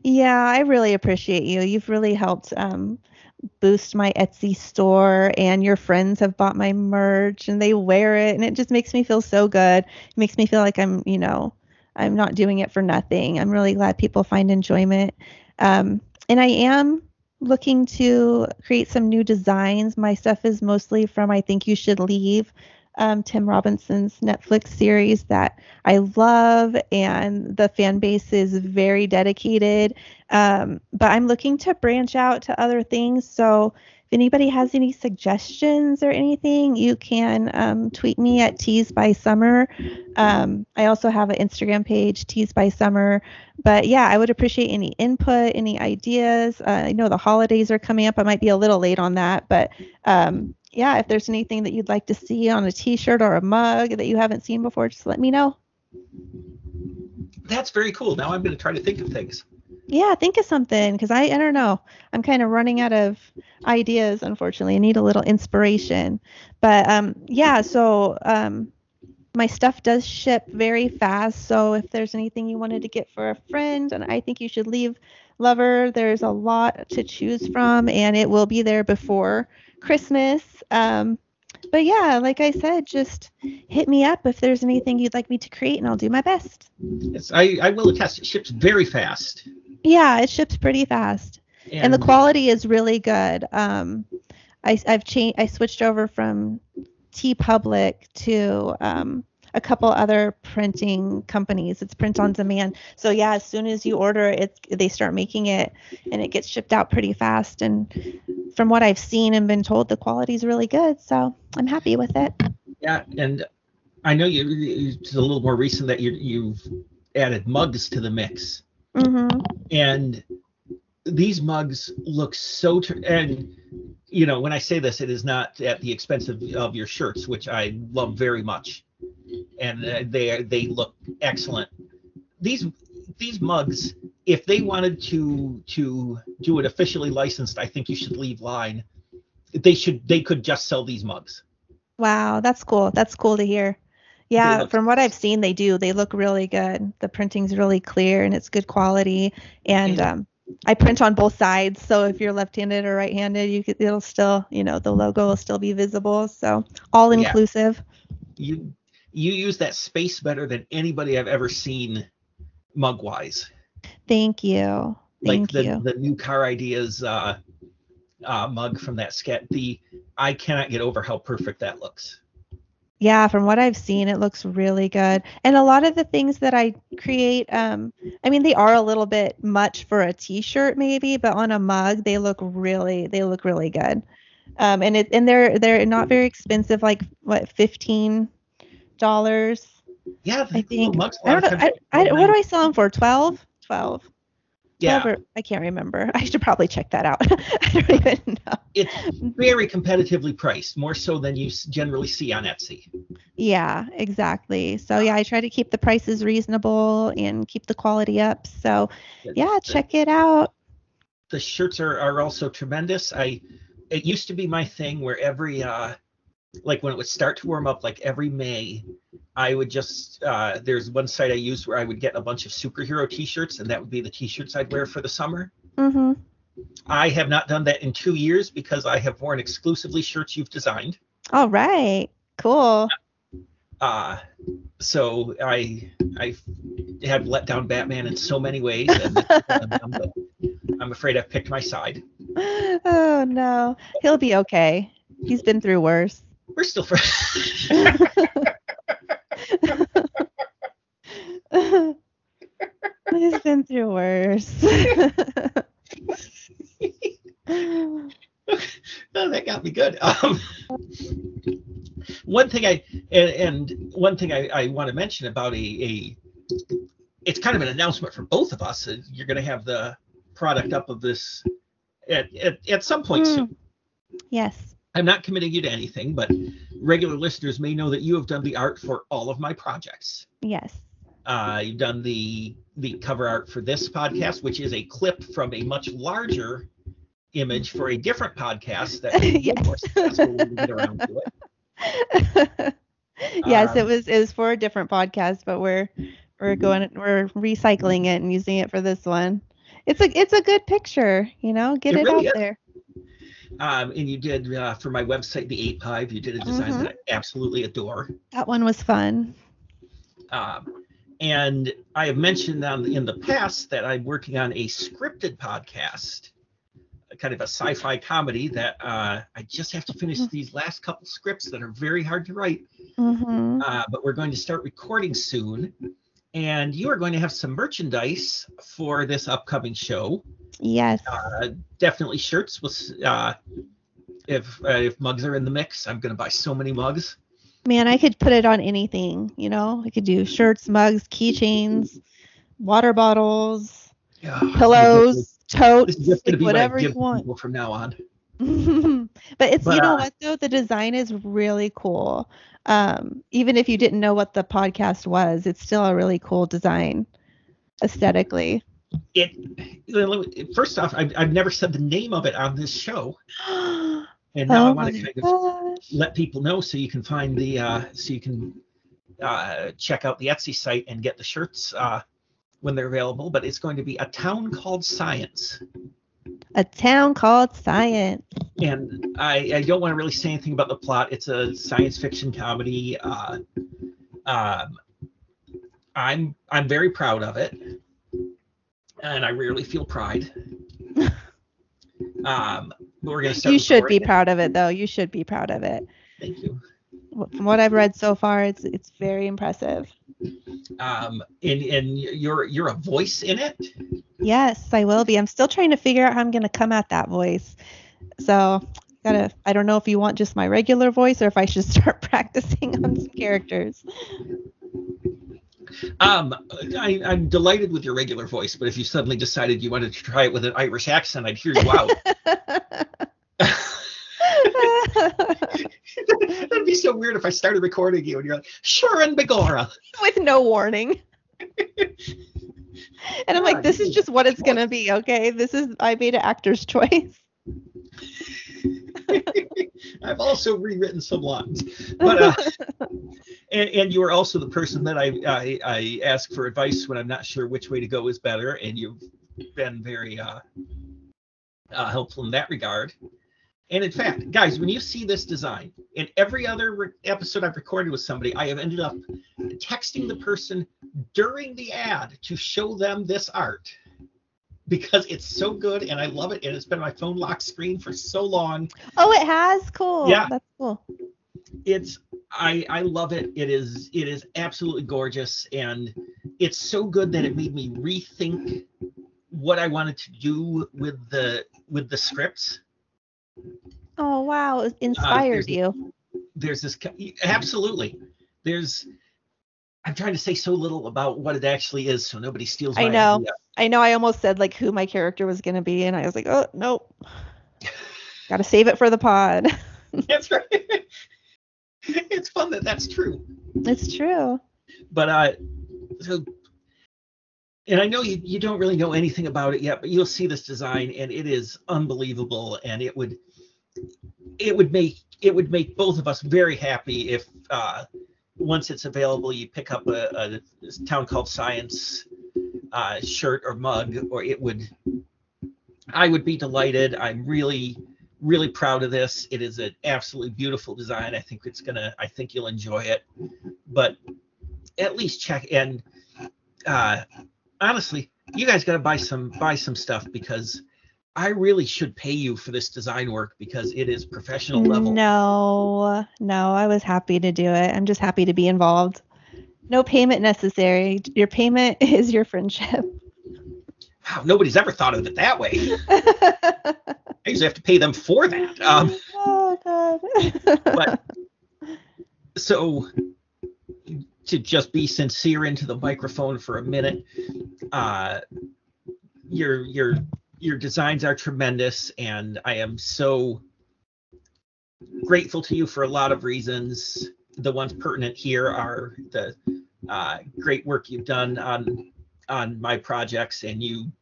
Yeah, I really appreciate you. You've really helped um, boost my Etsy store, and your friends have bought my merch and they wear it, and it just makes me feel so good. It makes me feel like I'm, you know, I'm not doing it for nothing. I'm really glad people find enjoyment. Um, and I am looking to create some new designs. My stuff is mostly from I Think You Should Leave, um, Tim Robinson's Netflix series that I love, and the fan base is very dedicated. Um, but I'm looking to branch out to other things. So if anybody has any suggestions or anything, you can um, tweet me at Teased by Summer. Um, I also have an Instagram page, Teased by Summer. But yeah, I would appreciate any input, any ideas. Uh, I know the holidays are coming up. I might be a little late on that. But um, yeah, if there's anything that you'd like to see on a T-shirt or a mug that you haven't seen before, just let me know. That's very cool. Now I'm going to try to think of things. Yeah, think of something, because I, I don't know. I'm kind of running out of ideas, unfortunately. I need a little inspiration. But um, yeah, so um, my stuff does ship very fast. So if there's anything you wanted to get for a friend, and I Think You Should Leave lover, there's a lot to choose from, and it will be there before Christmas. Um, but yeah, like I said, just hit me up if there's anything you'd like me to create, and I'll do my best. Yes, I, I will attest. It ships very fast. Yeah, it ships pretty fast, and, and the quality is really good. Um, I, I've changed. I switched over from TeePublic to um, a couple other printing companies. It's print on demand. So yeah, as soon as you order it, they start making it, and it gets shipped out pretty fast. And from what I've seen and been told, the quality is really good. So I'm happy with it. Yeah, and I know you. It's a little more recent that you you've added mugs to the mix. Mm-hmm. And these mugs look so ter- and you know, when I say this, it is not at the expense of, of your shirts, which I love very much, and uh, they they look excellent. These these mugs, if they wanted to to do an officially licensed I Think You Should Leave line, they should they could just sell these mugs. Wow, that's cool. That's cool to hear. Yeah, from what I've seen, they do. They look really good. The printing's really clear, and it's good quality. And um, I print on both sides, so if you're left-handed or right-handed, you could, it'll still, you know, the logo will still be visible. So all inclusive. Yeah. You you use that space better than anybody I've ever seen, mug-wise. Thank you. Thank like the you. the new Car Ideas uh, uh, mug from that sketch. The I cannot get over how perfect that looks. Yeah, from what I've seen, it looks really good. And a lot of the things that I create, um, I mean, they are a little bit much for a T-shirt, maybe, but on a mug, they look really, they look really good. Um, and it, and they're they're not very expensive, like what, fifteen dollars? Yeah, I think. Mugs I don't know. I, I, what do I sell them for? Twelve? Twelve. Yeah. Or, I can't remember. I should probably check that out. I don't even know. It's very competitively priced, more so than you generally see on Etsy. Yeah, exactly. So yeah, I try to keep the prices reasonable and keep the quality up. So yeah, check it out. The shirts are, are also tremendous. I it used to be my thing where every uh like when it would start to warm up, like every May, I would just, uh, there's one site I used where I would get a bunch of superhero T-shirts, and that would be the T-shirts I'd wear for the summer. Mm-hmm. I have not done that in two years because I have worn exclusively shirts you've designed. All right. Cool. Uh, so I I have let down Batman in so many ways. And I'm, I'm afraid I've picked my side. Oh, no. He'll be okay. He's been through worse. We're still friends. He's been through worse. Oh, that got me good. Um, one thing I and, and one thing I, I want to mention about a, a it's kind of an announcement for both of us. You're going to have the product up of this at at, at some point mm. soon. Yes. I'm not committing you to anything, but regular listeners may know that you have done the art for all of my projects. Yes. Uh, you've done the the cover art for this podcast, which is a clip from a much larger image for a different podcast that yes. Course, that's what we'll get around to it. Yes, um, it was it was for a different podcast, but we're we're going we're recycling it and using it for this one. It's a it's a good picture, you know, get it, it really out is. there. Um, and you did uh, for my website, the eight Hive, you did a design mm-hmm. that I absolutely adore. That one was fun. Um, and I have mentioned on, in the past that I'm working on a scripted podcast, a kind of a sci-fi comedy that uh, I just have to finish these last couple scripts that are very hard to write. Mm-hmm. Uh, but we're going to start recording soon. And you are going to have some merchandise for this upcoming show. Yes. Uh, definitely shirts. With, uh, if uh, if mugs are in the mix, I'm going to buy so many mugs. Man, I could put it on anything, you know. I could do shirts, mugs, keychains, water bottles, yeah, pillows, totes, like whatever you want. People from now on. but it's but, you know uh, what though, the design is really cool. Um, even if you didn't know what the podcast was, it's still a really cool design aesthetically. It first off, I've, I've never said the name of it on this show, and now oh I want to kind of let people know so you can find the uh, so you can uh, check out the Etsy site and get the shirts uh, when they're available. But it's going to be A Town Called Science. A Town Called Science. And I, I don't want to really say anything about the plot. It's a science fiction comedy. Uh, um, I'm I'm very proud of it, and I rarely feel pride. um, but we're gonna start. You should be proud of it, though. You should be proud of it. Thank you. From what I've read so far, it's it's very impressive. Um, and and you're you're a voice in it. Yes, I will be. I'm still trying to figure out how I'm going to come at that voice. So gotta, I don't know if you want just my regular voice or if I should start practicing on some characters. Um, I, I'm delighted with your regular voice, but if you suddenly decided you wanted to try it with an Irish accent, I'd hear you out. That'd be so weird if I started recording you and you're like, sure and begorra. With no warning. And I'm like, this is just what it's going to be, okay? This is, I made an actor's choice. I've also rewritten some lines. But, uh, and, and you are also the person that I, I I ask for advice when I'm not sure which way to go is better, and you've been very uh, uh, helpful in that regard. And in fact, guys, when you see this design, in every other re- episode I've recorded with somebody, I have ended up texting the person during the ad to show them this art because it's so good and I love it. And it's been my phone lock screen for so long. Oh, it has? Cool. Yeah. That's cool. It's, I, I love it. It is, it is absolutely gorgeous. And it's so good that it made me rethink what I wanted to do with the, with the scripts. Oh, wow. It inspired uh, there's, you. There's this. Absolutely. There's. I'm trying to say so little about what it actually is so nobody steals my I know. Idea. I know. I almost said like who my character was going to be. And I was like, oh, nope. Got to save it for the pod. That's right. It's fun that that's true. It's true. But uh, so. And I know you, you don't really know anything about it yet, but you'll see this design and it is unbelievable. And it would it would make it would make both of us very happy if uh, once it's available, you pick up a, a Town Called Science uh, shirt or mug, or it would I would be delighted. I'm really, really proud of this. It is an absolutely beautiful design. I think it's going to I think you'll enjoy it, but at least check and uh honestly, you guys got to buy some buy some stuff because I really should pay you for this design work because it is professional level. No, no, I was happy to do it. I'm just happy to be involved. No payment necessary. Your payment is your friendship. Wow, nobody's ever thought of it that way. I usually have to pay them for that. Um, oh, God. But so... to just be sincere into the microphone for a minute. Uh, your your your designs are tremendous, and I am so grateful to you for a lot of reasons. The ones pertinent here are the uh, great work you've done on on my projects, and you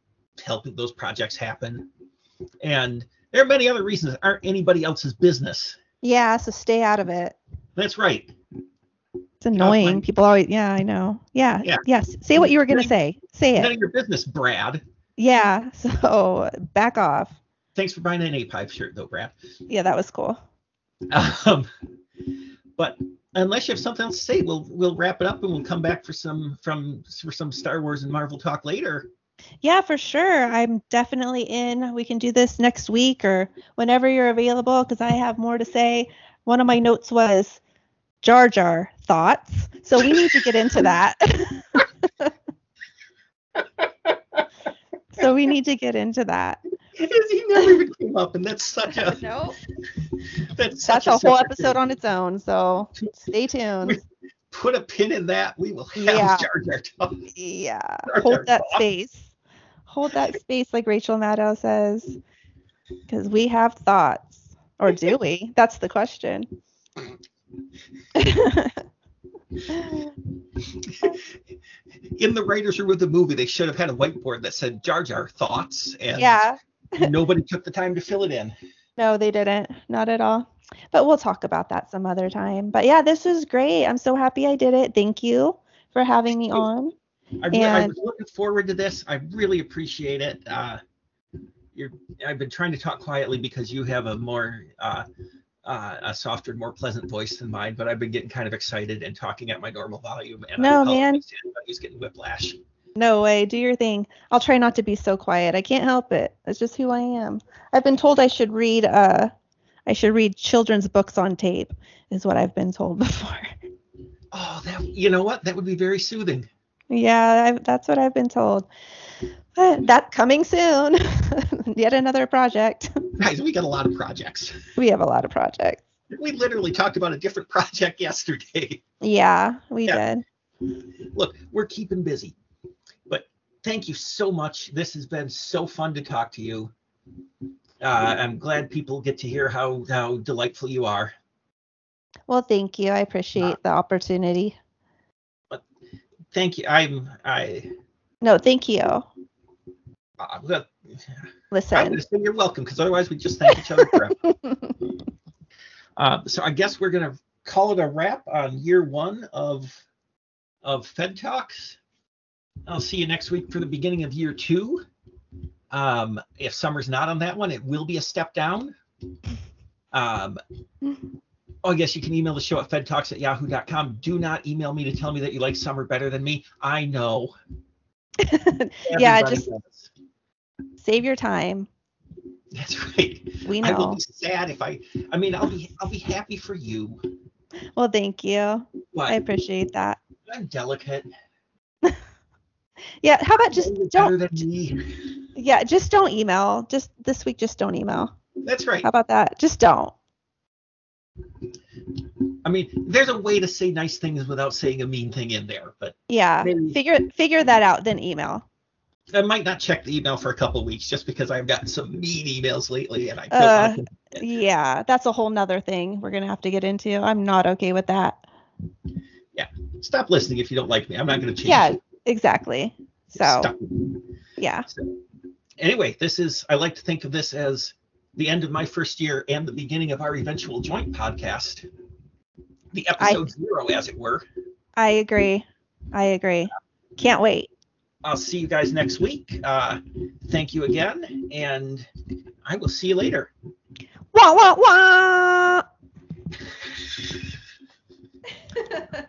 helping those projects happen, and There are many other reasons that aren't anybody else's business. Yeah, so stay out of it. That's right. It's annoying. Like, people always, yeah, I know. Yeah, yeah. Yes. Say what you were going to say. Say it. None of your business, Brad. Yeah, so back off. Thanks for buying an A five shirt, though, Brad. Yeah, that was cool. Um, but unless you have something else to say, we'll we'll wrap it up and we'll come back for some from for some Star Wars and Marvel talk later. Yeah, for sure. I'm definitely in. We can do this next week or whenever you're available, because I have more to say. One of my notes was Jar Jar thoughts. So we need to get into that. So we need to get into that. He never even came up, and that's such a no. That's, such that's a, a whole episode on its own. So stay tuned. We put a pin in that. We will have yeah. Jar Jar talk. Yeah. Jar Hold Jar that talk. space. Hold that space, like Rachel Maddow says, because we have thoughts, or do we? That's the question. In the writer's room of the movie, they should have had a whiteboard that said Jar Jar thoughts, and yeah. nobody took the time to fill it in. No, they didn't. Not at all. But we'll talk about that some other time. But yeah, this was great. I'm so happy I did it. Thank you for having me on. I, and... I was looking forward to this. I really appreciate it. Uh, you're, I've been trying to talk quietly because you have a more... Uh, Uh, a softer, more pleasant voice than mine, but I've been getting kind of excited and talking at my normal volume. And no, I man. He's getting whiplash. No way. Do your thing. I'll try not to be so quiet. I can't help it. That's just who I am. I've been told I should read. Uh, I should read children's books on tape, is what I've been told before. Oh, that. You know what? That would be very soothing. Yeah, I've, that's what I've been told. But that's coming soon. Yet another project. Guys, we got a lot of projects. We have a lot of projects. We literally talked about a different project yesterday. Yeah, we yeah. did. Look, we're keeping busy. But thank you so much. This has been so fun to talk to you. Uh, I'm glad people get to hear how, how delightful you are. Well, thank you. I appreciate uh, the opportunity. But thank you. I'm I. No, thank you. Uh, well, Listen. I'm going to say you're welcome, because otherwise we just thank each other forever. uh, so I guess we're going to call it a wrap on year one of of Fed Talks. I'll see you next week for the beginning of year two. Um, if Summer's not on that one, it will be a step down. Um, oh, yes, you can email the show at fedtalks at yahoo dot com. Do not email me to tell me that you like Summer better than me. I know. yeah, just... Does. Save your time. That's right. We know. I will be sad if I. I mean, I'll be. I'll be happy for you. Well, thank you. What? I appreciate that. I'm delicate. yeah. How about just don't. Better than me. Yeah. Just don't email. Just this week. Just don't email. That's right. How about that? Just don't. I mean, there's a way to say nice things without saying a mean thing in there, but. Yeah. Maybe. Figure figure that out. Then email. I might not check the email for a couple of weeks just because I've gotten some mean emails lately, and I feel uh, like yeah, that's a whole nother thing we're gonna have to get into. I'm not okay with that. Yeah, stop listening if you don't like me. I'm not gonna change. Yeah, it. exactly. So stop. yeah. So, anyway, this is I like to think of this as the end of my first year and the beginning of our eventual joint podcast, the episode I, zero, as it were. I agree. I agree. Can't wait. I'll see you guys next week. Uh, thank you again, and I will see you later. Wah, wah, wah!